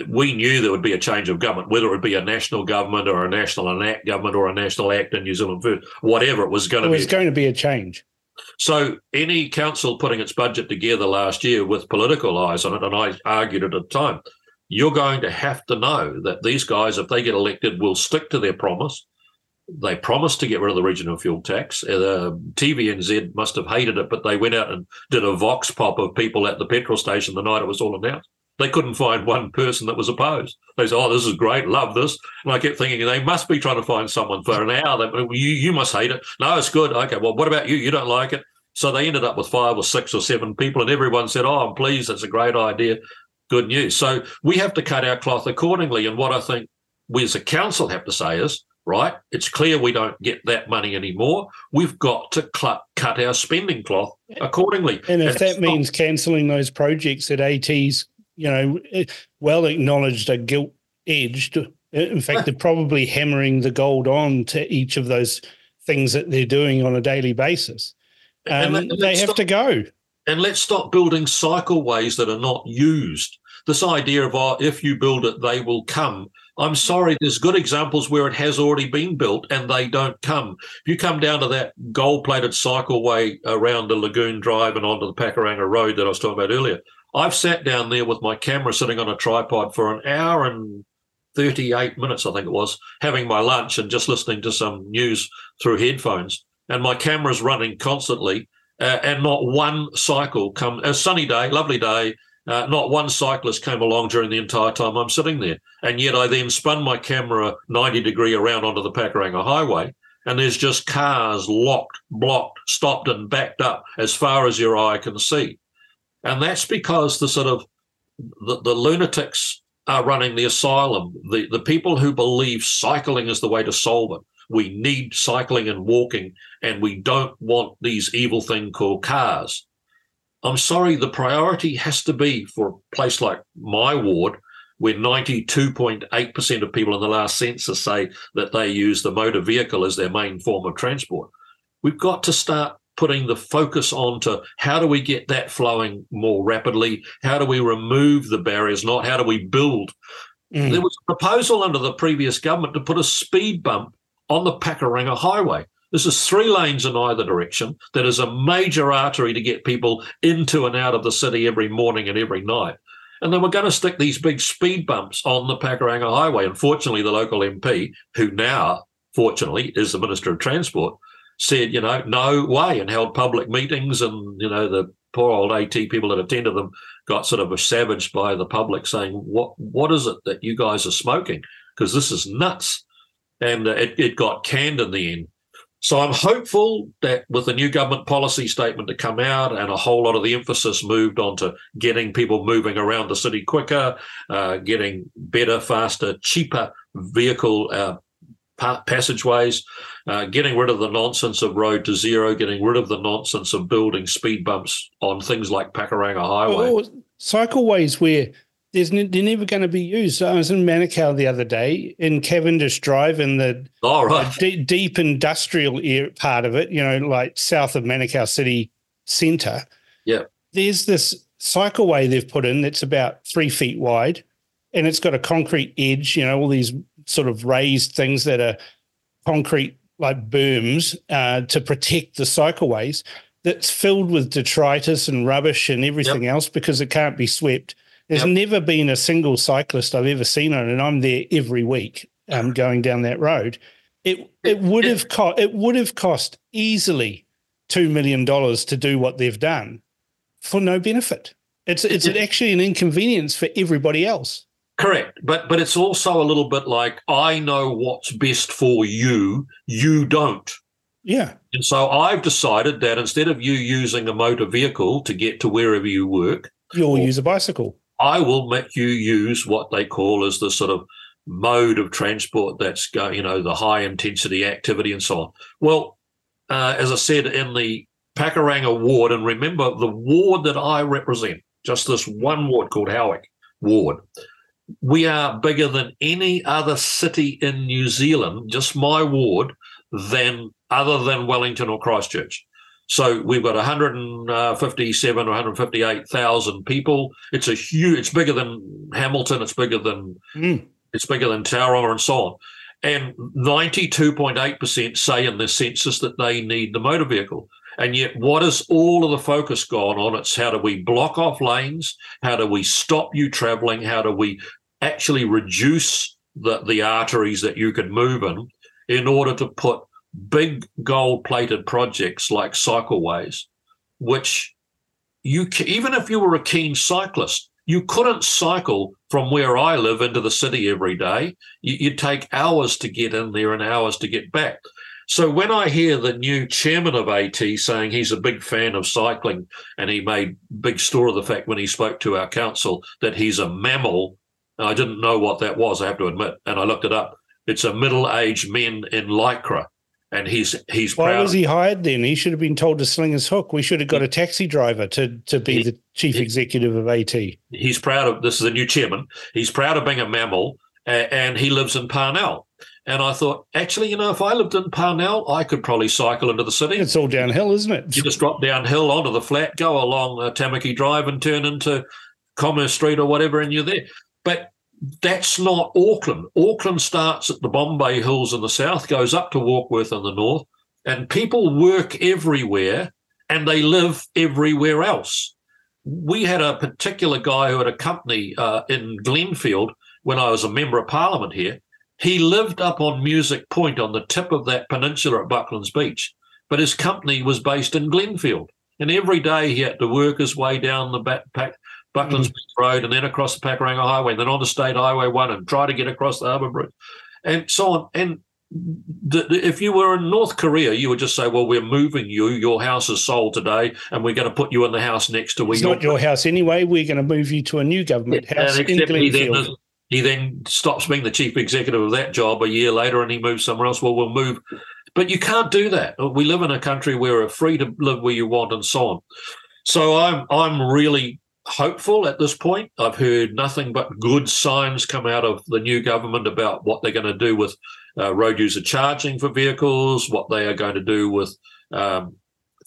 we knew there would be a change of government, whether it would be a national government or a national enact government or a national act in New Zealand First, whatever it was going to be. It was going to be a change. So any council putting its budget together last year with political eyes on it, and I argued at the time, you're going to have to know that these guys, if they get elected, will stick to their promise. They promised to get rid of the regional fuel tax. Uh, T V N Z must have hated it, but they went out and did a vox pop of people at the petrol station the night it was all announced. They couldn't find one person that was opposed. They said, oh, this is great, love this. And I kept thinking, they must be trying to find someone for an hour. They, you, you must hate it. No, it's good. Okay, well, what about you? You don't like it. So they ended up with five or six or seven people, and everyone said, oh, I'm pleased. That's a great idea. Good news. So we have to cut our cloth accordingly. And what I think we as a council have to say is, right, it's clear we don't get that money anymore. We've got to cl- cut our spending cloth accordingly. And if and that means not- cancelling those projects at A T's, you know, well acknowledged, are guilt edged. In fact, they're probably hammering the gold on to each of those things that they're doing on a daily basis. Um, and they have stop, to go. And let's stop building cycleways that are not used. This idea of, oh, if you build it, they will come. I'm sorry, there's good examples where it has already been built and they don't come. If you come down to that gold-plated cycleway around the Lagoon Drive and onto the Pakuranga Road that I was talking about earlier, I've sat down there with my camera sitting on a tripod for an hour and thirty-eight minutes, I think it was, having my lunch and just listening to some news through headphones. And my camera's running constantly, uh, and not one cycle come. A sunny day, lovely day, uh, not one cyclist came along during the entire time I'm sitting there. And yet I then spun my camera ninety degree around onto the Pakuranga Highway, and there's just cars locked, blocked, stopped and backed up as far as your eye can see. And that's because the sort of the, the lunatics are running the asylum, the, the people who believe cycling is the way to solve it. We need cycling and walking, and we don't want these evil thing called cars. I'm sorry, the priority has to be for a place like my ward, where ninety-two point eight percent of people in the last census say that they use the motor vehicle as their main form of transport. We've got to start putting the focus on to how do we get that flowing more rapidly? How do we remove the barriers, not how do we build? Mm. There was a proposal under the previous government to put a speed bump on the Pakuranga Highway. This is three lanes in either direction. That is a major artery to get people into and out of the city every morning and every night. And they were going to stick these big speed bumps on the Pakuranga Highway. Unfortunately, the local M P, who now, fortunately, is the Minister of Transport, said, you know, no way, and held public meetings, and, you know, the poor old AT people that attended them got sort of savaged by the public saying, what what is it that you guys are smoking? Because this is nuts. And uh, it, it got canned in the end. So I'm hopeful that with the new government policy statement to come out and a whole lot of the emphasis moved on to getting people moving around the city quicker, uh, getting better, faster, cheaper vehicle uh passageways, uh, getting rid of the nonsense of road to zero, getting rid of the nonsense of building speed bumps on things like Pakuranga Highway. Or cycleways where there's ne- they're never going to be used. I was in Manukau the other day in Cavendish Drive in the oh, right. d- deep industrial part of it, you know, like south of Manukau city centre. Yeah. There's this cycleway they've put in that's about three feet wide, and it's got a concrete edge, you know, all these sort of raised things that are concrete like berms uh, to protect the cycleways, that's filled with detritus and rubbish and everything yep. else because it can't be swept. There's yep. never been a single cyclist I've ever seen on it, and I'm there every week um, going down that road. It it would have co- it would have cost easily two million dollars to do what they've done for no benefit. It's it's actually an inconvenience for everybody else. Correct, but but it's also a little bit like, I know what's best for you, you don't. Yeah. And so I've decided that instead of you using a motor vehicle to get to wherever you work, you'll use a bicycle. I will make you use what they call as the sort of mode of transport that's, go, you know, the high intensity activity and so on. Well, uh, as I said in the Pakuranga ward, and remember the ward that I represent, just this one ward called Howick Ward, we are bigger than any other city in New Zealand, just my ward, than other than Wellington or Christchurch. So we've got one hundred fifty-seven or one hundred fifty-eight thousand people. It's a huge, it's bigger than Hamilton, it's bigger than mm. it's bigger than Tauranga and so on. And ninety-two point eight percent say in the census that they need the motor vehicle. And yet what is all of the focus gone on? It's how do we block off lanes? How do we stop you travelling? How do we actually reduce the, the arteries that you could move in in order to put big gold-plated projects like cycleways, which you even if you were a keen cyclist, you couldn't cycle from where I live into the city every day. You, you'd take hours to get in there and hours to get back. So when I hear the new chairman of AT saying he's a big fan of cycling, and he made big store of the fact when he spoke to our council that he's a mammal, I didn't know what that was, I have to admit, and I looked it up. It's a middle-aged men in Lycra. And he's he's proud. Why was he hired then? He should have been told to sling his hook. We should have got a taxi driver to, to be he, the chief he, executive of AT. He's proud of, this is the new chairman, he's proud of being a mammal, and, and he lives in Parnell. And I thought, actually, you know, if I lived in Parnell, I could probably cycle into the city. It's all downhill, isn't it? You just drop downhill onto the flat, go along uh, Tamaki Drive and turn into Commerce Street or whatever, and you're there. But that's not Auckland. Auckland starts at the Bombay Hills in the south, goes up to Warkworth in the north, and people work everywhere and they live everywhere else. We had a particular guy who had a company uh, in Glenfield when I was a member of parliament here. He lived up on Music Point on the tip of that peninsula at Bucklands Beach, but his company was based in Glenfield. And every day he had to work his way down the back path. Bucklands Beach mm. Road, and then across the Pakuranga Highway, and then on the State Highway one, and try to get across the Harbour Bridge, and so on. And the, the, if you were in North Korea, you would just say, well, we're moving you. Your house is sold today, and we're going to put you in the house next to where it's you're not your place. House anyway. We're going to move you to a new government yeah, house in Glenfield. Then, he then stops being the chief executive of that job a year later, and he moves somewhere else. Well, we'll move. But you can't do that. We live in a country where we're free to live where you want and so on. So I'm I'm really... hopeful at this point. I've heard nothing but good signs come out of the new government about what they're going to do with uh, road user charging for vehicles, what they are going to do with um,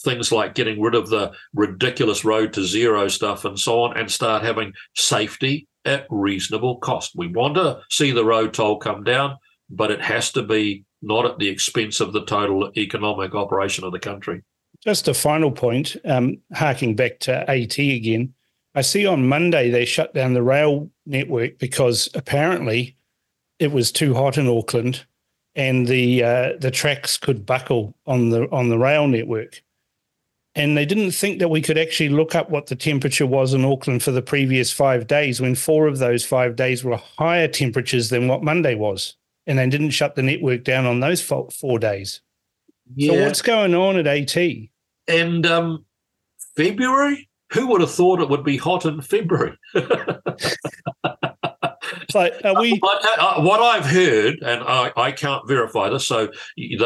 things like getting rid of the ridiculous road to zero stuff and so on, and start having safety at reasonable cost. We want to see the road toll come down, but it has to be not at the expense of the total economic operation of the country. Just a final point, um, harking back to AT again. I see on Monday they shut down the rail network because apparently it was too hot in Auckland and the uh, the tracks could buckle on the on the rail network. And they didn't think that we could actually look up what the temperature was in Auckland for the previous five days when four of those five days were higher temperatures than what Monday was. And they didn't shut the network down on those four days. Yeah. So what's going on at AT? And um, February? Who would have thought it would be hot in February? Like, are we... What I've heard, and I, I can't verify this, so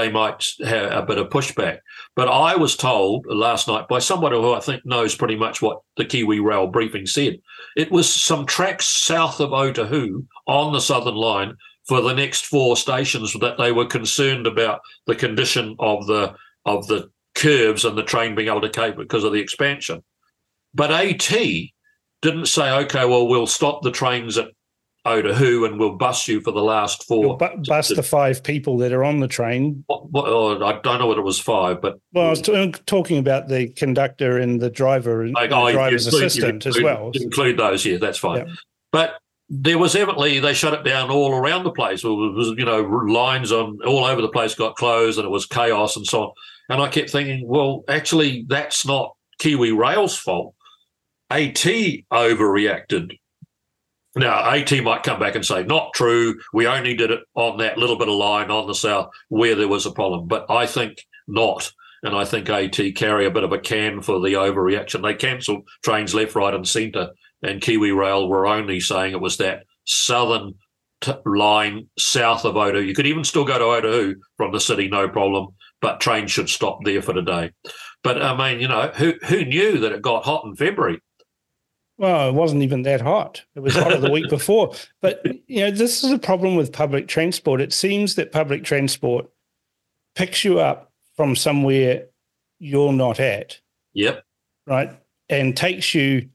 they might have a bit of pushback, but I was told last night by someone who I think knows pretty much what the Kiwi Rail briefing said. It was some tracks south of Otahuhu on the Southern Line for the next four stations that they were concerned about the condition of the of the curves and the train being able to cope because of the expansion. But AT didn't say, okay, well, we'll stop the trains at Otahuhu and we'll bus you for the last four. Bu- bus the five people that are on the train. Well, well, I don't know whether it was five, but... Well, I was t- talking about the conductor and the driver and like, the oh, driver's include, assistant include, as well. Include those, yeah, that's fine. Yeah. But there was evidently, they shut it down all around the place. It was, you know, lines on all over the place got closed and it was chaos and so on. And I kept thinking, well, actually, that's not Kiwi Rail's fault. AT overreacted. Now, AT might come back and say, not true. We only did it on that little bit of line on the south where there was a problem. But I think not. And I think AT carry a bit of a can for the overreaction. They cancelled trains left, right and centre. And Kiwi Rail were only saying it was that southern t- line south of Otahuhu. You could even still go to Otahuhu from the city, no problem. But trains should stop there for today. But, I mean, you know, who who knew that it got hot in February? Well, it wasn't even that hot. It was hotter the week before. But, you know, this is a problem with public transport. It seems that public transport picks you up from somewhere you're not at. Yep. Right? And takes you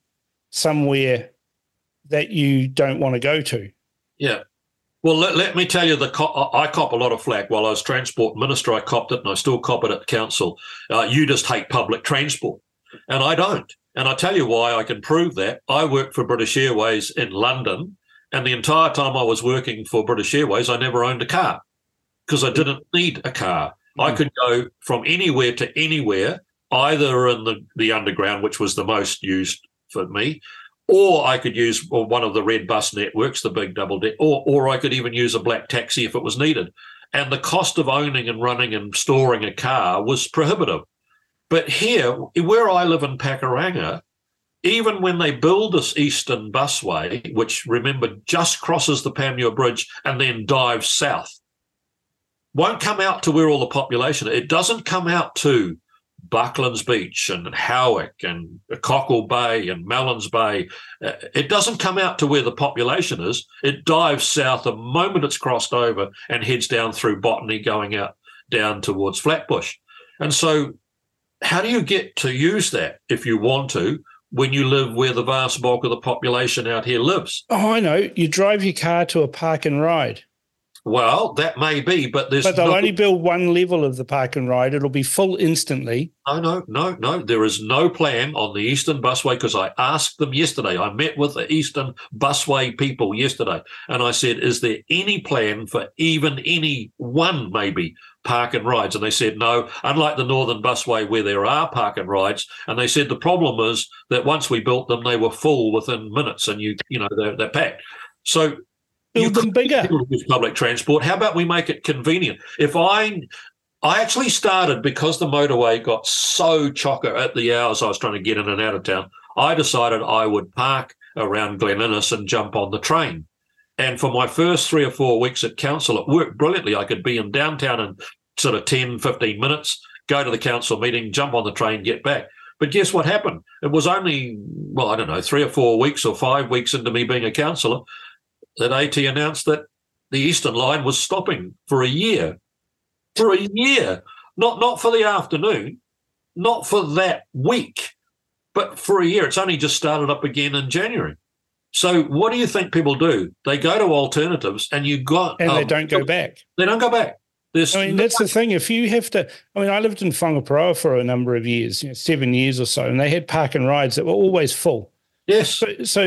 somewhere that you don't want to go to. Yeah. Well, let, let me tell you, the cop, I cop a lot of flack. While I was transport minister, I copped it, and I still cop it at the council. Uh, you just hate public transport, and I don't. And I tell you why. I can prove that. I worked for British Airways in London, and the entire time I was working for British Airways, I never owned a car because I didn't need a car. Mm. I could go from anywhere to anywhere, either in the, the underground, which was the most used for me, or I could use one of the red bus networks, the big double deck, or, or I could even use a black taxi if it was needed. And the cost of owning and running and storing a car was prohibitive. But here, where I live in Pakuranga, even when they build this eastern busway, which, remember, just crosses the Panmure Bridge and then dives south, won't come out to where all the population is. It doesn't come out to Bucklands Beach and Howick and Cockle Bay and Melons Bay. It doesn't come out to where the population is. It dives south the moment it's crossed over and heads down through Botany, going out down towards Flatbush. And so how do you get to use that if you want to when you live where the vast bulk of the population out here lives? Oh, I know. You drive your car to a park and ride. Well, that may be, but there's But they'll no... only build one level of the park and ride. It'll be full instantly. No, no, no, no. There is no plan on the Eastern Busway, because I asked them yesterday. I met with the Eastern Busway people yesterday, and I said, is there any plan for even any one, maybe, park and rides? And they said no, unlike the Northern Busway where there are park and rides. And they said the problem is that once we built them, they were full within minutes, and, you you know, they're, they're packed. So build them bigger. Public transport. How about we make it convenient? If I, I actually started, because the motorway got so chocker at the hours I was trying to get in and out of town, I decided I would park around Glen Innes and jump on the train. And for my first three or four weeks at council, it worked brilliantly. I could be in downtown in sort of ten, fifteen minutes, go to the council meeting, jump on the train, get back. But guess what happened? It was only, well, I don't know, three or four weeks or five weeks into me being a councillor, that AT announced that the Eastern Line was stopping for a year, for a year, not not for the afternoon, not for that week, but for a year. It's only just started up again in January. So what do you think people do? They go to alternatives, and you got and um, they don't go back. They don't go back. There's I mean, no that's way. The thing. If you have to, I mean, I lived in Whangaparoa for a number of years, you know, seven years or so, and they had park and rides that were always full. Yes. So. so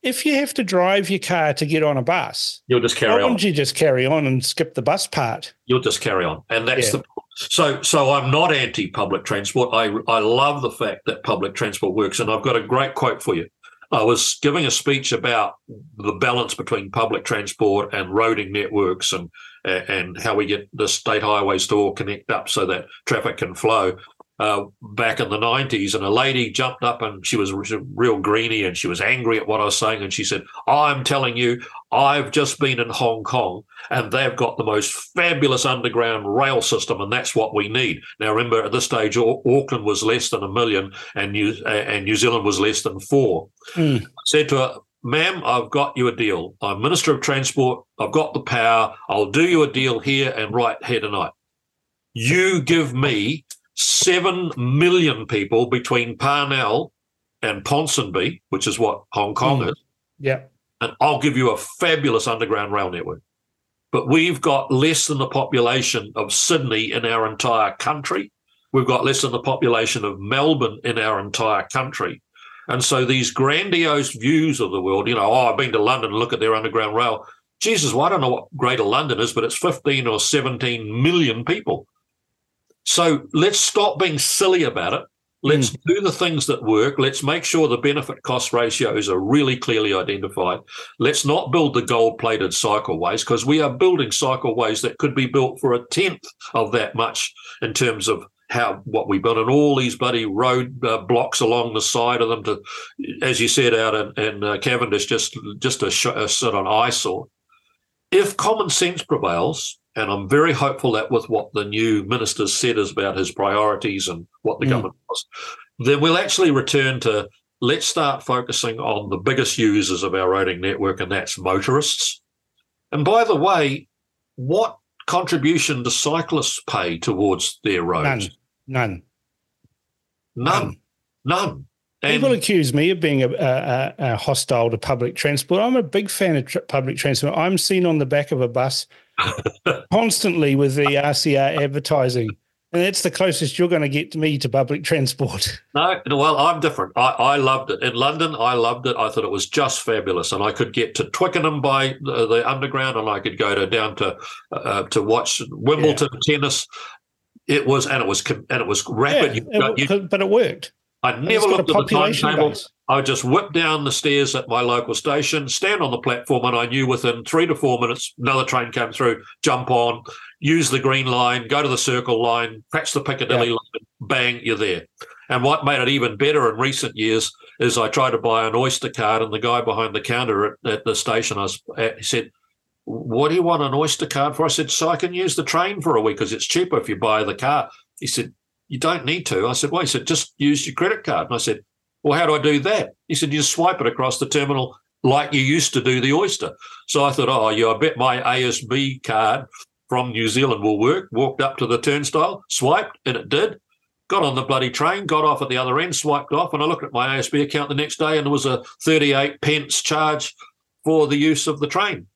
If you have to drive your car to get on a bus, you'll just carry why on. Why don't you just carry on and skip the bus part? You'll just carry on, and that's yeah. the so. So I'm not anti-public transport. I I love the fact that public transport works, and I've got a great quote for you. I was giving a speech about the balance between public transport and roading networks, and and how we get the state highways to all connect up so that traffic can flow. Uh, back in the nineties, and a lady jumped up, and she was re- real greeny, and she was angry at what I was saying, and she said, I'm telling you, I've just been in Hong Kong, and they've got the most fabulous underground rail system, and that's what we need. Now, remember, at this stage, o- Auckland was less than a million, and New, uh, and New Zealand was less than four. Mm. I said to her, ma'am, I've got you a deal. I'm Minister of Transport. I've got the power. I'll do you a deal here and right here tonight. You give me Seven million people between Parnell and Ponsonby, which is what Hong Kong mm. is. Yeah. And I'll give you a fabulous underground rail network. But we've got less than the population of Sydney in our entire country. We've got less than the population of Melbourne in our entire country. And so these grandiose views of the world, you know, oh, I've been to London and look at their underground rail. Jesus, well, I don't know what Greater London is, but it's fifteen or seventeen million people. So let's stop being silly about it. Let's mm. do the things that work. Let's make sure the benefit-cost ratios are really clearly identified. Let's not build the gold-plated cycleways, because we are building cycleways that could be built for a tenth of that much in terms of how what we build, and all these bloody road uh, blocks along the side of them to, as you said out in, in uh, Cavendish, just just a, sh- a sort of eyesore. If common sense prevails, And I'm very hopeful that with what the new minister said is about his priorities and what the mm. government was, then we'll actually return to, let's start focusing on the biggest users of our roading network, and that's motorists. And by the way, what contribution do cyclists pay towards their roads? None. None. None. None. And people accuse me of being a, a, a hostile to public transport. I'm a big fan of tr- public transport. I'm seen on the back of a bus constantly with the R C R advertising, and that's the closest you're going to get me to public transport. No, well, I'm different. I, I loved it. In London, I loved it. I thought it was just fabulous, and I could get to Twickenham by the, the underground, and I could go to down to uh, to watch Wimbledon yeah. tennis. It was and it was and it was rapid, yeah, it, you, but it worked. I never looked at the timetable. I just whipped down the stairs at my local station, stand on the platform, and I knew within three to four minutes another train came through, jump on, use the green line, go to the circle line, catch the Piccadilly yeah. line, bang, you're there. And what made it even better in recent years is I tried to buy an Oyster card, and the guy behind the counter at, at the station, I was at, he said, "What do you want an Oyster card for?" I said, "So I can use the train for a week because it's cheaper if you buy the car." He said, "You don't need to." I said, "Well," he said, "just use your credit card." And I said, "Well, how do I do that?" He said, "You swipe it across the terminal like you used to do the Oyster." So I thought, oh, yeah, I bet my A S B card from New Zealand will work. Walked up to the turnstile, swiped, and it did. Got on the bloody train, got off at the other end, swiped off, and I looked at my A S B account the next day, and there was a thirty-eight pence charge for the use of the train.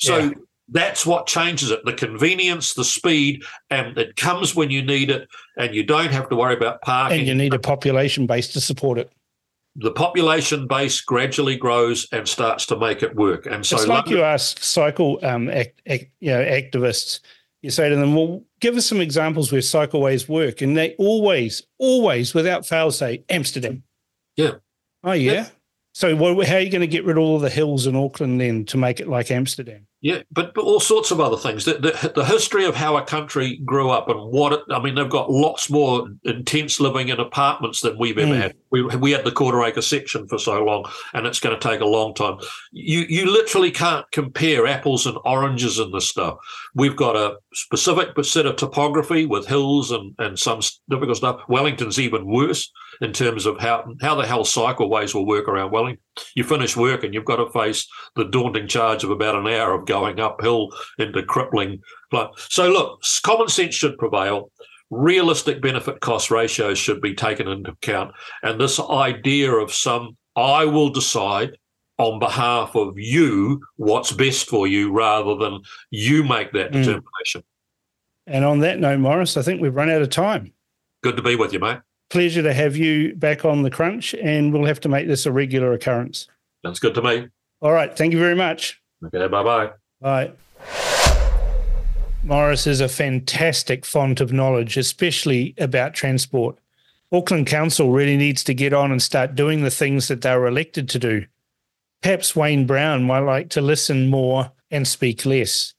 So yeah. That's what changes it, the convenience, the speed, and it comes when you need it, and you don't have to worry about parking. And you need a population base to support it. The population base gradually grows and starts to make it work. And so, it's like London- you ask cycle um, act, act, you know, activists, you say to them, well, give us some examples where cycleways work, and they always, always, without fail, say Amsterdam. Yeah. Oh, yeah. yeah. So what, how are you going to get rid of all the hills in Auckland then to make it like Amsterdam? Yeah, but, but all sorts of other things. The, the, the history of how a country grew up and what it – I mean, they've got lots more intense living in apartments than we've ever mm. had. We, we had the quarter-acre section for so long, and it's going to take a long time. You, you literally can't compare apples and oranges in this stuff. We've got a specific set of topography with hills and, and some difficult stuff. Wellington's even worse in terms of how, how the hell cycleways will work around Wellington. You finish work and you've got to face the daunting charge of about an hour of going uphill into crippling. So, look, common sense should prevail. Realistic benefit-cost ratios should be taken into account. And this idea of some, I will decide on behalf of you what's best for you rather than you make that determination. Mm. And on that note, Maurice, I think we've run out of time. Good to be with you, mate. Pleasure to have you back on The Crunch, and we'll have to make this a regular occurrence. Sounds good to me. All right. Thank you very much. Okay, bye-bye. Bye. Maurice is a fantastic font of knowledge, especially about transport. Auckland Council really needs to get on and start doing the things that they were elected to do. Perhaps Wayne Brown might like to listen more and speak less.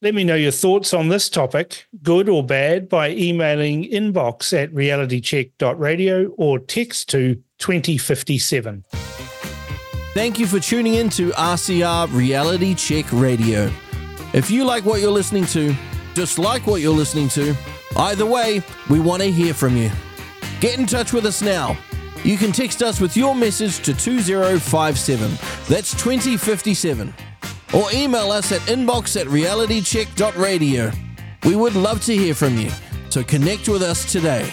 Let me know your thoughts on this topic, good or bad, by emailing inbox at realitycheck.radio or text to twenty fifty-seven. Thank you for tuning in to R C R Reality Check Radio. If you like what you're listening to, dislike what you're listening to, either way, we want to hear from you. Get in touch with us now. You can text us with your message to two zero five seven. That's twenty fifty-seven. Or email us at inbox at realitycheck.radio. We would love to hear from you, so connect with us today.